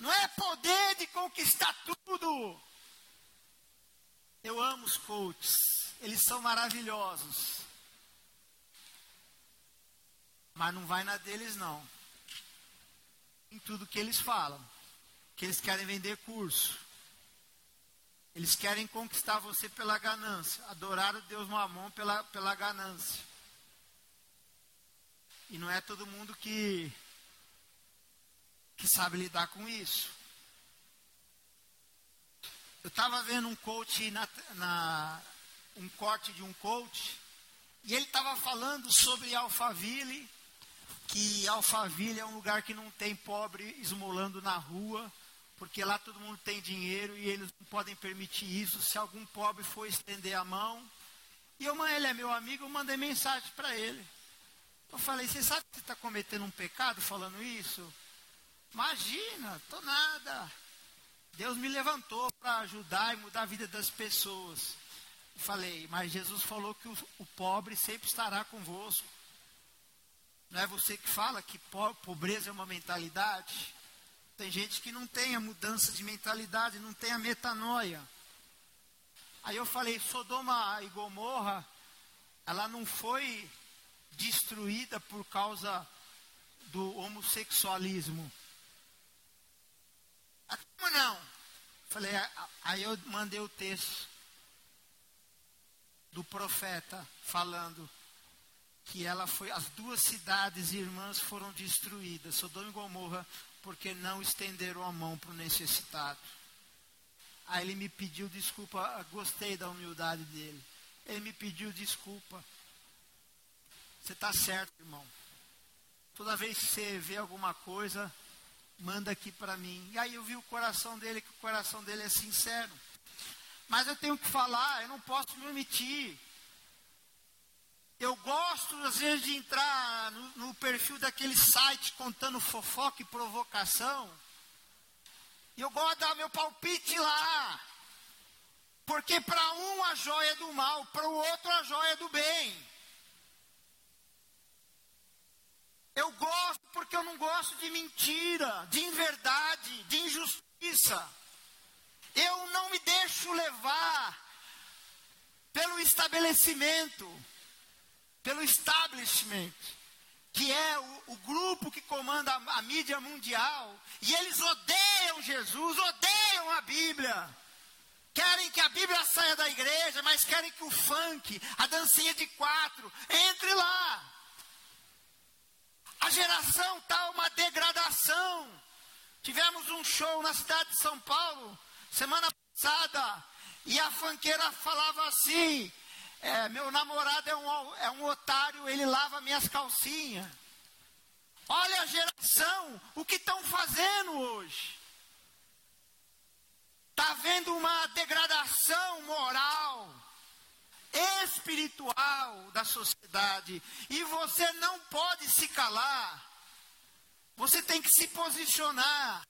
Não é poder de conquistar tudo. Eu amo os coaches. eles são maravilhosos. Mas não vai na deles, não. Em tudo que eles falam. Que eles querem vender curso. Eles querem conquistar você pela ganância. Adorar o Deus Mamon pela, pela ganância. E não é todo mundo que, que sabe lidar com isso. Eu estava vendo um coach, na, na, um corte de um coach, e ele estava falando sobre Alphaville, que Alphaville é um lugar que não tem pobre esmolando na rua, porque lá todo mundo tem dinheiro e eles não podem permitir isso, se algum pobre for estender a mão. E eu, ele é meu amigo, eu mandei mensagem para ele. Eu falei, você sabe que você está cometendo um pecado falando isso? Imagina, tô nada. Deus me levantou para ajudar e mudar a vida das pessoas. Eu falei, mas Jesus falou que o, o pobre sempre estará convosco. Não é você que fala que po- pobreza é uma mentalidade? Tem gente que não tem a mudança de mentalidade, não tem a metanoia. Aí eu falei, Sodoma e Gomorra, ela não foi destruída por causa do homossexualismo. Como não? Falei, aí eu mandei o texto do profeta falando que ela foi, as duas cidades irmãs foram destruídas, Sodoma e Gomorra, porque não estenderam a mão para o necessitado. Aí ele me pediu desculpa, gostei da humildade dele. Ele me pediu desculpa. Você está certo, irmão. Toda vez que você vê alguma coisa, manda aqui para mim. E aí eu vi o coração dele, que o coração dele é sincero. Mas eu tenho que falar, eu não posso me omitir. Eu gosto, às vezes, de entrar no, no perfil daquele site contando fofoca e provocação. E eu gosto de dar meu palpite lá. Porque para um a joia é do mal, para o outro a joia é do bem. Eu gosto porque eu não gosto de mentira, de inverdade, de injustiça. Eu não me deixo levar pelo estabelecimento, pelo establishment, que é o, o grupo que comanda a, a mídia mundial. E eles odeiam Jesus, odeiam a Bíblia. Querem que a Bíblia saia da igreja, mas querem que o funk, a dancinha de quatro, entre lá. A geração está uma degradação. Tivemos um show na cidade de São Paulo, semana passada, e a funkeira falava assim, é, meu namorado é um, é um otário, ele lava minhas calcinhas. Olha a geração, o que estão fazendo hoje. Está havendo uma degradação moral, espiritual da sociedade, e você não pode se calar. Você tem que se posicionar.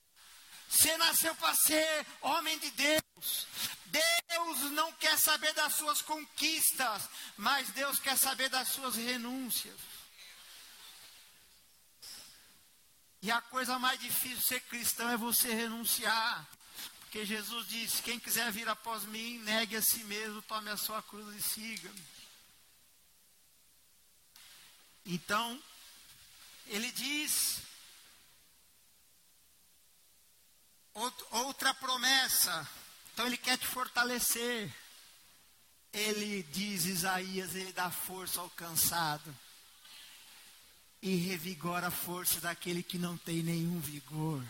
Você nasceu para ser homem de Deus. Deus não quer saber das suas conquistas, mas Deus quer saber das suas renúncias. E a coisa mais difícil de ser cristão é você renunciar. Porque Jesus disse, quem quiser vir após mim, negue a si mesmo, tome a sua cruz e siga-me. Então, ele diz, outra promessa, então ele quer te fortalecer. Ele diz, Isaías, ele dá força ao cansado e revigora a força daquele que não tem nenhum vigor.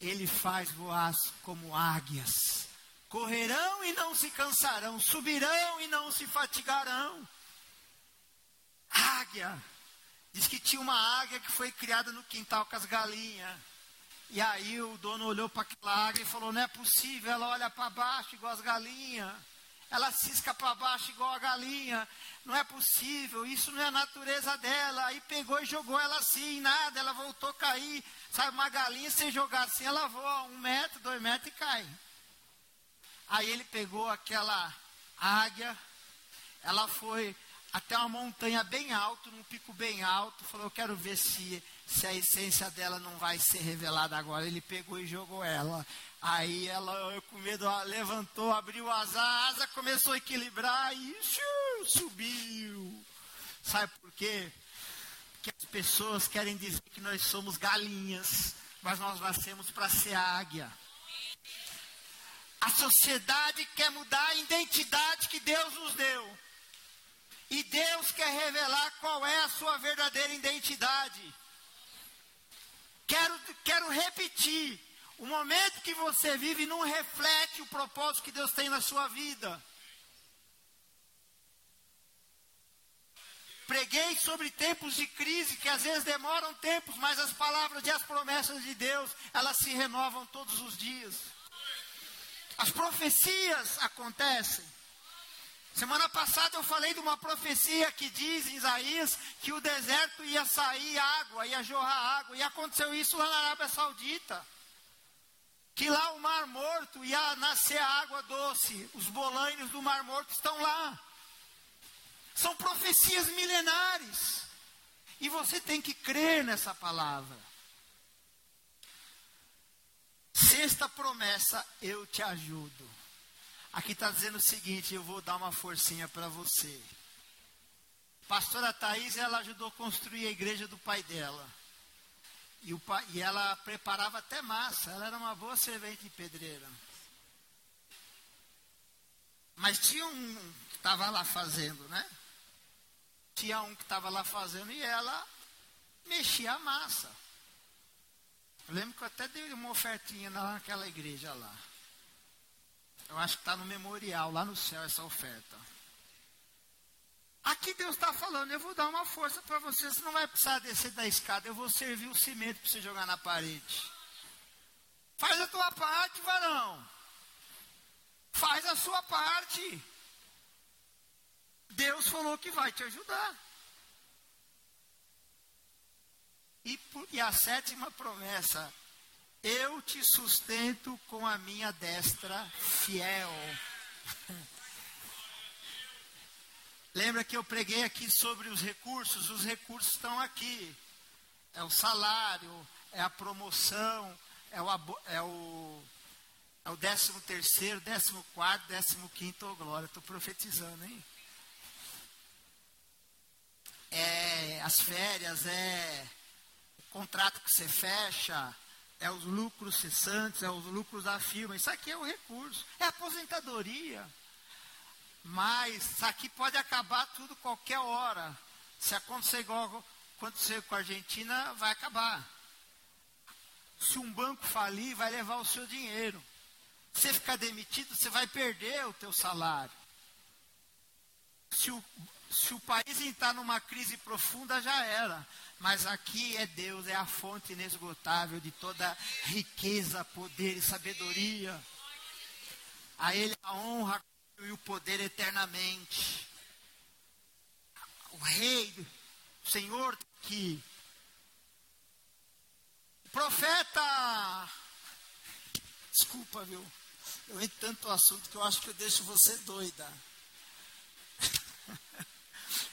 Ele faz voar como águias. Correrão e não se cansarão. Subirão e não se fatigarão. Águia. Diz que tinha uma águia que foi criada no quintal com as galinhas. E aí o dono olhou para aquela águia e falou, não é possível. Ela olha para baixo igual as galinhas. Ela cisca para baixo igual a galinha. Não é possível. Isso não é a natureza dela. Aí pegou e jogou ela assim. Nada. Ela voltou a cair. Sabe, uma galinha, se jogar assim, ela voa um metro, dois metros e cai. Aí ele pegou aquela águia, ela foi até uma montanha bem alta, num pico bem alto, falou, eu quero ver se se a essência dela não vai ser revelada agora. Ele pegou e jogou ela. Aí ela, com medo, levantou, abriu as asas, começou a equilibrar e subiu. Sabe por quê? Porque as pessoas querem dizer que nós somos galinhas, mas nós nascemos para ser águia. A sociedade quer mudar a identidade que Deus nos deu. E Deus quer revelar qual é a sua verdadeira identidade. Quero, quero repetir. O momento que você vive não reflete o propósito que Deus tem na sua vida. Preguei sobre tempos de crise, que às vezes demoram tempos, mas as palavras e as promessas de Deus, elas se renovam todos os dias. As profecias acontecem. Semana passada eu falei de uma profecia que diz em Isaías que o deserto ia sair água, ia jorrar água. E aconteceu isso lá na Arábia Saudita. Que lá o Mar Morto ia nascer água doce. Os bolainos do Mar Morto estão lá. São profecias milenares. E você tem que crer nessa palavra. Sexta promessa, eu te ajudo. Aqui está dizendo o seguinte, eu vou dar uma forcinha para você. Pastora Thaís, ela ajudou a construir a igreja do pai dela. E, o pai, e ela preparava até massa, ela era uma boa servente de pedreira. Mas tinha um que estava lá fazendo, né? Tinha um que estava lá fazendo e ela mexia a massa. Eu lembro que eu até dei uma ofertinha naquela igreja lá. Eu acho que está no memorial, lá no céu, essa oferta. Aqui Deus está falando, eu vou dar uma força para você, você não vai precisar descer da escada, eu vou servir o cimento para você jogar na parede. Faz a tua parte, varão. Faz a sua parte. Deus falou que vai te ajudar. E, por, e a sétima promessa, eu te sustento com a minha destra fiel. Lembra que eu preguei aqui sobre os recursos? Os recursos estão aqui. É o salário, é a promoção, é o, é o, é o décimo terceiro, décimo quarto, décimo quinto, oh glória, estou profetizando, hein? É as férias, é... contrato que você fecha, é os lucros cessantes, é os lucros da firma. Isso aqui é o recurso, é aposentadoria. Mas isso aqui pode acabar tudo qualquer hora. Se acontecer igual acontecer com a Argentina, vai acabar. Se um banco falir, vai levar o seu dinheiro. Se você ficar demitido, você vai perder o teu salário. Se o, se o país entrar numa crise profunda, já era. Mas aqui é Deus, é a fonte inesgotável de toda riqueza, poder e sabedoria. A Ele a honra e o poder eternamente. O Rei, o Senhor está aqui. O profeta, desculpa, viu? Eu entro tanto no assunto que eu acho que eu deixo você doida.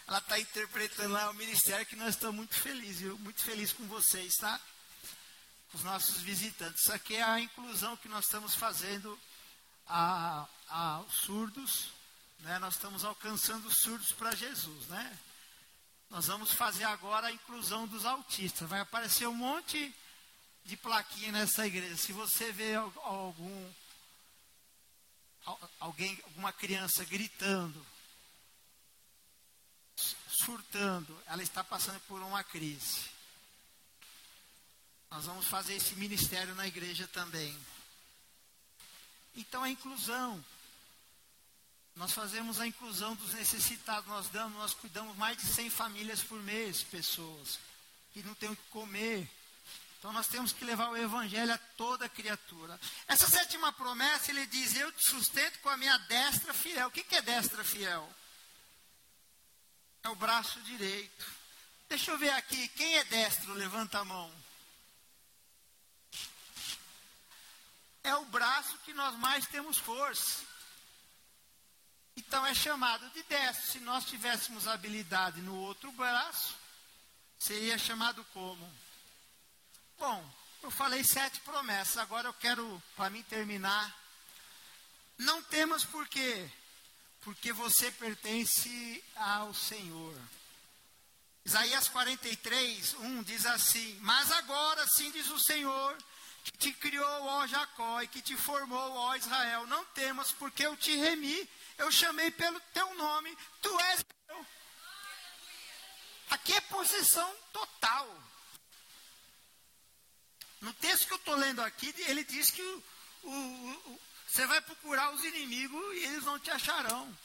Ela está interpretando lá o ministério que nós estamos muito felizes, viu? Muito felizes com vocês, tá? Com os nossos visitantes. Isso aqui é a inclusão que nós estamos fazendo a, a, aos surdos, né? Nós estamos alcançando os surdos para Jesus, né? Nós vamos fazer agora a inclusão dos autistas. Vai aparecer um monte de plaquinha nessa igreja. Se você vê algum, alguém, alguma criança gritando, surtando, ela está passando por uma crise. Nós vamos fazer esse ministério na igreja também. Então a inclusão. Nós fazemos a inclusão dos necessitados. Nós damos, nós cuidamos mais de cem famílias por mês, pessoas que não têm o que comer. Então nós temos que levar o evangelho a toda criatura. Essa sétima promessa, ele diz, eu te sustento com a minha destra fiel. O que que é destra fiel? É o braço direito. Deixa eu ver aqui, quem é destro, levanta a mão. É o braço que nós mais temos força. Então é chamado de destro. Se nós tivéssemos habilidade no outro braço, seria chamado como? Bom, eu falei sete promessas, agora eu quero, para mim terminar. Não temas por quê? Porque você pertence ao Senhor. Isaías quarenta e três, um diz assim: mas agora sim diz o Senhor, que te criou, ó Jacó, e que te formou, ó Israel. Não temas, porque eu te remi, eu chamei pelo teu nome, tu és meu. Aqui é posição total. No texto que eu estou lendo aqui, ele diz que o, o, o, você vai procurar os inimigos e eles não te acharão.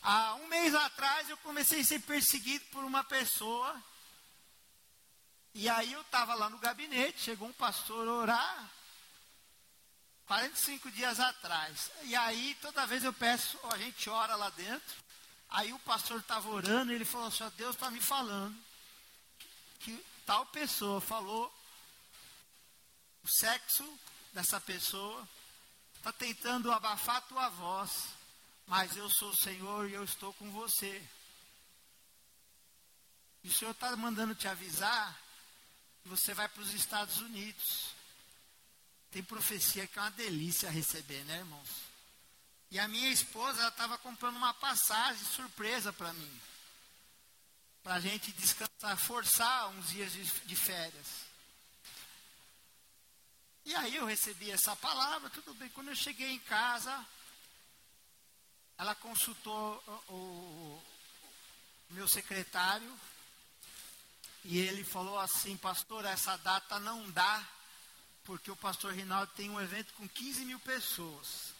Há um mês atrás eu comecei a ser perseguido por uma pessoa. E aí eu estava lá no gabinete, chegou um pastor orar, quarenta e cinco dias atrás. E aí toda vez eu peço, a gente ora lá dentro. Aí o pastor estava orando e ele falou assim: Deus está me falando que tal pessoa falou o sexo dessa pessoa, está tentando abafar a tua voz, mas eu sou o Senhor e eu estou com você. E o Senhor está mandando te avisar que você vai para os Estados Unidos. Tem profecia que é uma delícia receber, né, irmãos? E a minha esposa, ela estava comprando uma passagem surpresa para mim, para a gente descansar, forçar uns dias de, de férias. E aí eu recebi essa palavra, tudo bem. Quando eu cheguei em casa, ela consultou o, o, o meu secretário e ele falou assim: pastor, essa data não dá, porque o pastor Rinaldo tem um evento com quinze mil pessoas.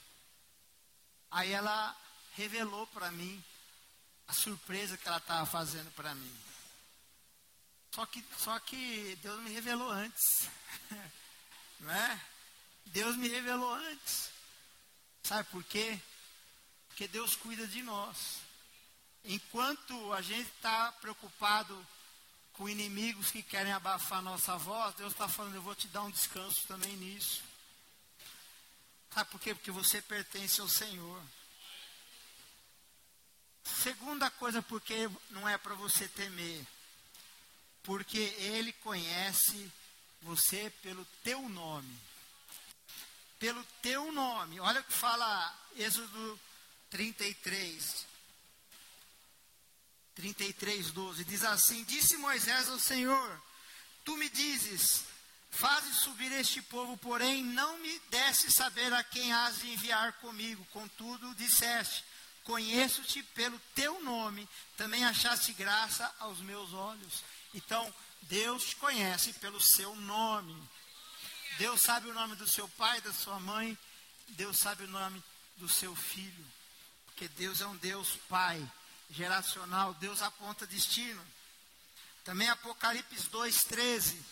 Aí ela revelou para mim a surpresa que ela estava fazendo para mim. Só que, só que Deus me revelou antes. Não é? Deus me revelou antes. Sabe por quê? Porque Deus cuida de nós. Enquanto a gente está preocupado com inimigos que querem abafar nossa voz, Deus está falando: eu vou te dar um descanso também nisso. Sabe por quê? Porque você pertence ao Senhor. Segunda coisa, porque não é para você temer, porque Ele conhece você pelo teu nome. Pelo teu nome. Olha o que fala Êxodo trinta e três, trinta e três, doze. Diz assim: disse Moisés ao Senhor: tu me dizes, faze subir este povo, porém não me desse saber a quem has de enviar comigo. Contudo, disseste, conheço-te pelo teu nome, também achaste graça aos meus olhos. Então, Deus te conhece pelo seu nome. Deus sabe o nome do seu pai, da sua mãe. Deus sabe o nome do seu filho. Porque Deus é um Deus pai, geracional. Deus aponta destino. Também Apocalipse dois, treze.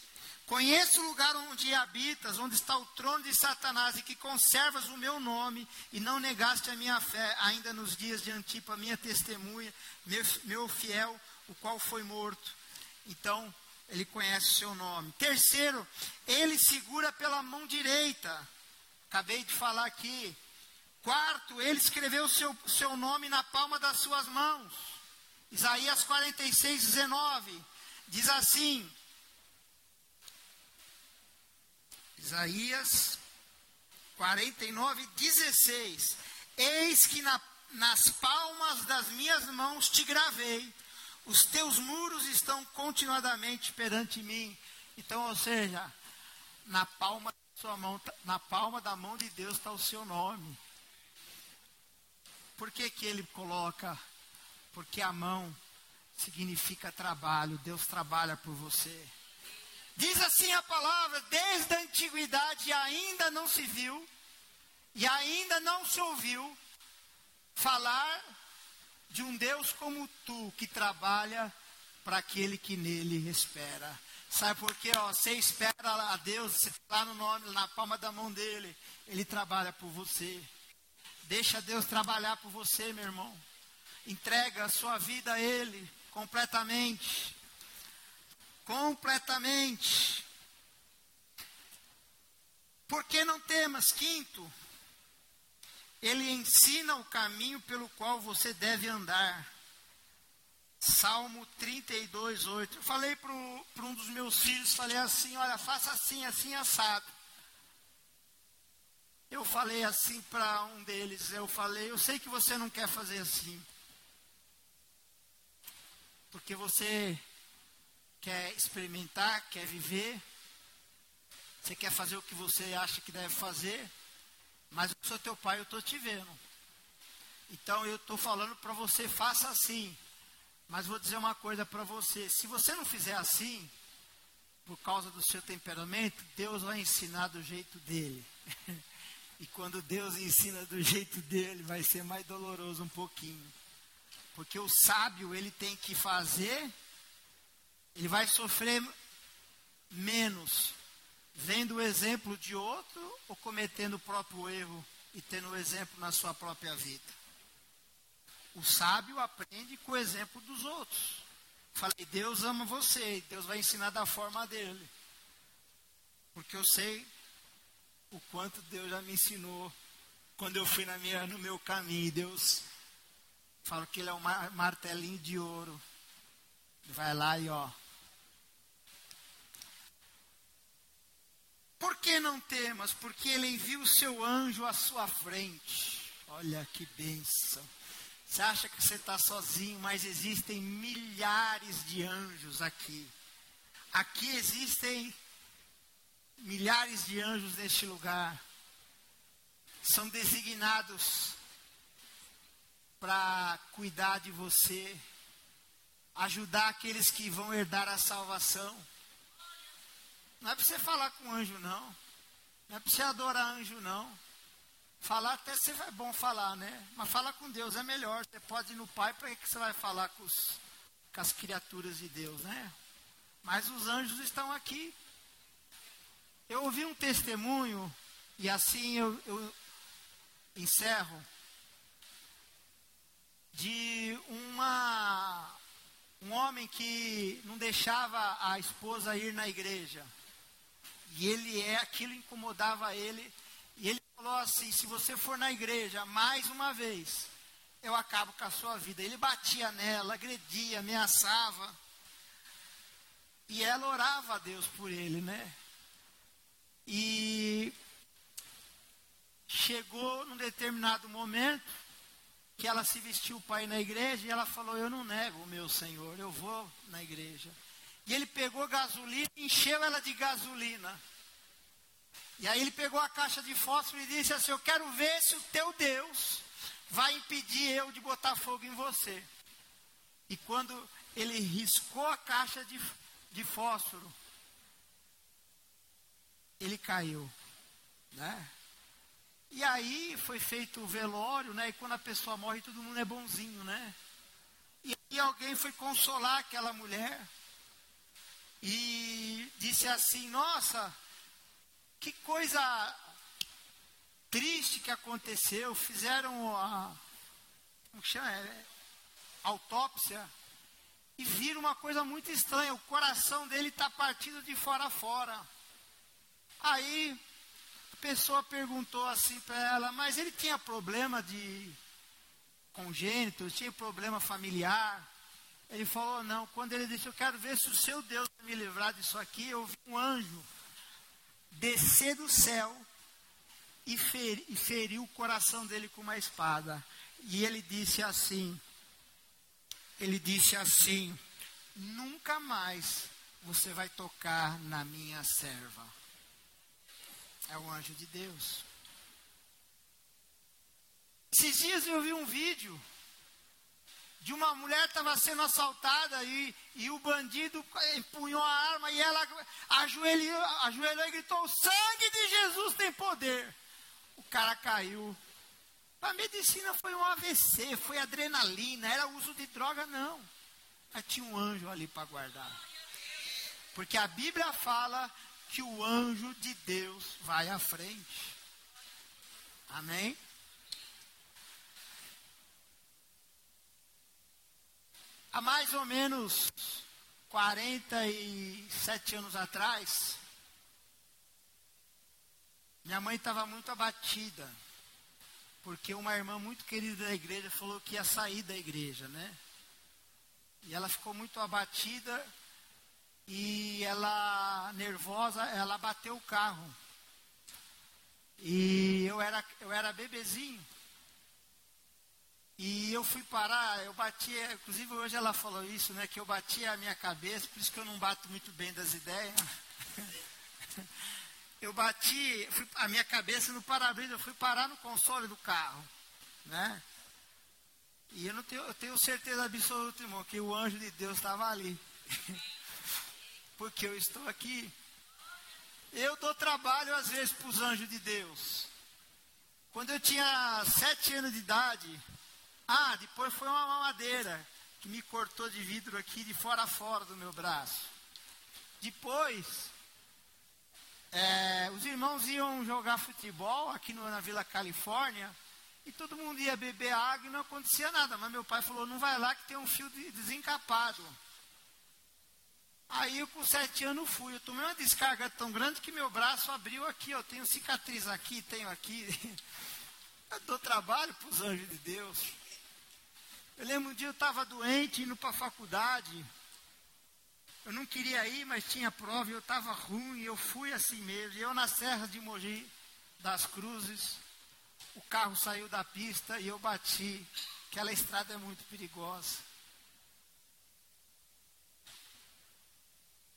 Conheço o lugar onde habitas, onde está o trono de Satanás, e que conservas o meu nome, e não negaste a minha fé, ainda nos dias de Antipas, minha testemunha, meu, meu fiel, o qual foi morto. Então, Ele conhece o seu nome. Terceiro, Ele segura pela mão direita. Acabei de falar aqui. Quarto, Ele escreveu o seu, seu nome na palma das suas mãos. Isaías quarenta e seis, dezenove. Diz assim. Isaías quarenta e nove, dezesseis. Eis que na, nas palmas das minhas mãos te gravei. Os teus muros estão continuadamente perante mim. Então, ou seja, na palma da sua mão, na palma da mão de Deus está o seu nome. Por que que Ele coloca? Porque a mão significa trabalho. Deus trabalha por você. Diz assim a palavra: desde a antiguidade ainda não se viu e ainda não se ouviu falar de um Deus como tu, que trabalha para aquele que nele espera. Sabe por quê? Ó, você espera a Deus, você está no nome, na palma da mão dele. Ele trabalha por você. Deixa Deus trabalhar por você, meu irmão. Entrega a sua vida a Ele completamente. Completamente. Por que não temas? Quinto, Ele ensina o caminho pelo qual você deve andar. Salmo trinta e dois, oito. Eu falei para um dos meus filhos, falei assim, olha, faça assim, assim, assado. Eu falei assim para um deles, eu falei, eu sei que você não quer fazer assim. Porque você quer experimentar, quer viver, você quer fazer o que você acha que deve fazer, mas eu sou teu pai, eu estou te vendo. Então eu estou falando para você, faça assim. Mas vou dizer uma coisa para você, se você não fizer assim, por causa do seu temperamento, Deus vai ensinar do jeito dele. E quando Deus ensina do jeito dele, vai ser mais doloroso um pouquinho. Porque o sábio, ele tem que fazer, ele vai sofrer menos, vendo o exemplo de outro ou cometendo o próprio erro e tendo o exemplo na sua própria vida. O sábio aprende com o exemplo dos outros. Falei, Deus ama você, Deus vai ensinar da forma dele. Porque eu sei o quanto Deus já me ensinou quando eu fui na minha, no meu caminho. Deus fala que ele é um martelinho de ouro. Ele vai lá e ó. Por que não temas? Porque ele envia o seu anjo à sua frente. Olha que bênção. Você acha que você está sozinho, mas existem milhares de anjos aqui. Aqui existem milhares de anjos neste lugar. São designados para cuidar de você, ajudar aqueles que vão herdar a salvação. Não é para você falar com anjo, não. Não é para você adorar anjo, não. Falar até é bom falar, né? Mas falar com Deus é melhor. Você pode ir no Pai, para que você vai falar com, os, com as criaturas de Deus, né? Mas os anjos estão aqui. Eu ouvi um testemunho, e assim eu, eu encerro, de uma, um homem que não deixava a esposa ir na igreja. E ele é, aquilo incomodava ele. E ele falou assim, se você for na igreja mais uma vez, eu acabo com a sua vida. Ele batia nela, agredia, ameaçava. E ela orava a Deus por ele, né? E chegou num determinado momento que ela se vestiu para ir na igreja e ela falou, eu não nego o meu Senhor, eu vou na igreja. E ele pegou gasolina e encheu ela de gasolina. E aí ele pegou a caixa de fósforo e disse assim, eu quero ver se o teu Deus vai impedir eu de botar fogo em você. E quando ele riscou a caixa de, de fósforo, ele caiu, né? E aí foi feito o velório, né? E quando a pessoa morre, todo mundo é bonzinho, né? E aí alguém foi consolar aquela mulher e disse assim, nossa, que coisa triste que aconteceu. Fizeram a, como chama, autópsia e viram uma coisa muito estranha. O coração dele está partido de fora a fora. Aí a pessoa perguntou assim para ela, mas ele tinha problema de congênito, tinha problema familiar? Ele falou, não. Quando ele disse, eu quero ver se o seu Deus vai me livrar disso aqui, eu vi um anjo descer do céu e, fer, e feriu o coração dele com uma espada. E ele disse assim, ele disse assim, nunca mais você vai tocar na minha serva. É o anjo de Deus. Esses dias eu vi um vídeo de uma mulher que estava sendo assaltada e, e o bandido empunhou a arma e ela ajoelhou, ajoelhou e gritou, o sangue de Jesus tem poder. O cara caiu. A medicina foi um A V C, foi adrenalina, era uso de droga, não. Mas tinha um anjo ali para guardar. Porque a Bíblia fala que o anjo de Deus vai à frente. Amém? Há mais ou menos quarenta e sete anos atrás, minha mãe estava muito abatida, porque uma irmã muito querida da igreja falou que ia sair da igreja, né? E ela ficou muito abatida e ela, nervosa, ela bateu o carro. E eu era, eu era bebezinho. E eu fui parar, eu bati, inclusive hoje ela falou isso, né, que eu bati a minha cabeça, por isso que eu não bato muito bem das ideias. Eu bati fui, a minha cabeça no para-brisa, eu fui parar no console do carro, né? E eu, não tenho, eu tenho certeza absoluta, irmão, que o anjo de Deus estava ali. Porque eu estou aqui. Eu dou trabalho às vezes para os anjos de Deus. Quando eu tinha sete anos de idade, ah, depois foi uma mamadeira que me cortou de vidro aqui de fora a fora do meu braço. Depois, é, os irmãos iam jogar futebol aqui no, na Vila Califórnia. E todo mundo ia beber água e não acontecia nada. Mas meu pai falou, não vai lá que tem um fio de desencapado. Aí eu com sete anos fui. Eu tomei uma descarga tão grande que meu braço abriu aqui. Eu tenho cicatriz aqui, tenho aqui. Eu dou trabalho para os anjos de Deus. Eu lembro um dia eu estava doente, indo para a faculdade. Eu não queria ir, mas tinha prova. Eu estava ruim, eu fui assim mesmo. Eu na serra de Mogi das Cruzes. O carro saiu da pista e eu bati. Aquela estrada é muito perigosa.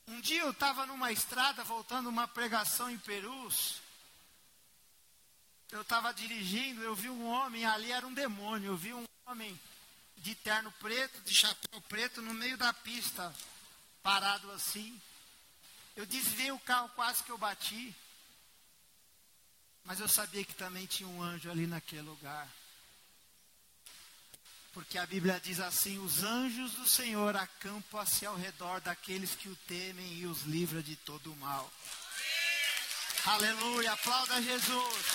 Um dia eu estava numa estrada, voltando uma pregação em Perus. Eu estava dirigindo, eu vi um homem, ali era um demônio. Eu vi um homem de terno preto, de chapéu preto, no meio da pista, parado assim. Eu desviei o carro, quase que eu bati. Mas eu sabia que também tinha um anjo ali naquele lugar. Porque a Bíblia diz assim, os anjos do Senhor acampam-se ao redor daqueles que o temem e os livra de todo o mal. Sim. Aleluia, aplauda Jesus.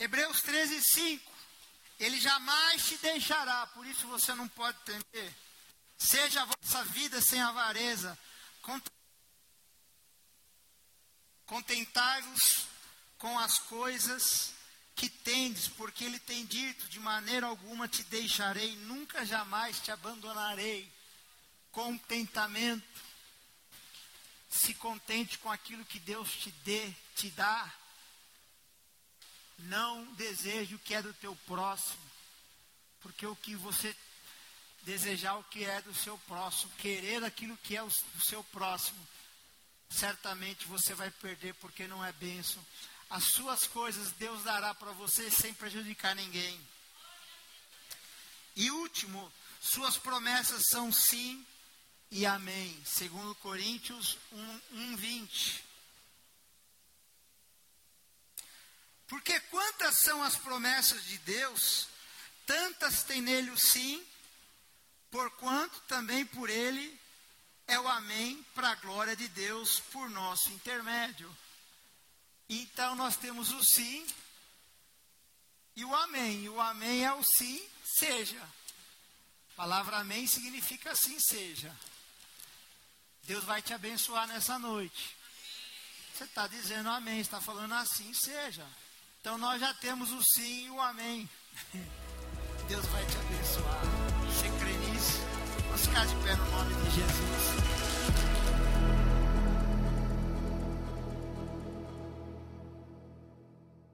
Hebreus treze, cinco. Ele jamais te deixará, por isso você não pode temer. Seja a vossa vida sem avareza. Contentai-vos com as coisas que tendes, porque ele tem dito, de maneira alguma te deixarei, nunca jamais te abandonarei. Contentamento. Se contente com aquilo que Deus te dê, te dá. Não deseje o que é do teu próximo, porque o que você desejar o que é do seu próximo, querer aquilo que é do seu próximo, certamente você vai perder porque não é bênção. As suas coisas Deus dará para você sem prejudicar ninguém. E último, suas promessas são sim e amém. Segundo Coríntios um, um, vinte. Porque quantas são as promessas de Deus, tantas tem nele o sim, porquanto também por ele é o amém para a glória de Deus por nosso intermédio. Então nós temos o sim e o amém. E o amém é o sim, seja. A palavra amém significa sim, seja. Deus vai te abençoar nessa noite. Você está dizendo amém, está falando assim, seja. Então nós já temos o sim e o amém. Deus vai te abençoar. Você crê nisso? Vamos ficar de pé no nome de Jesus.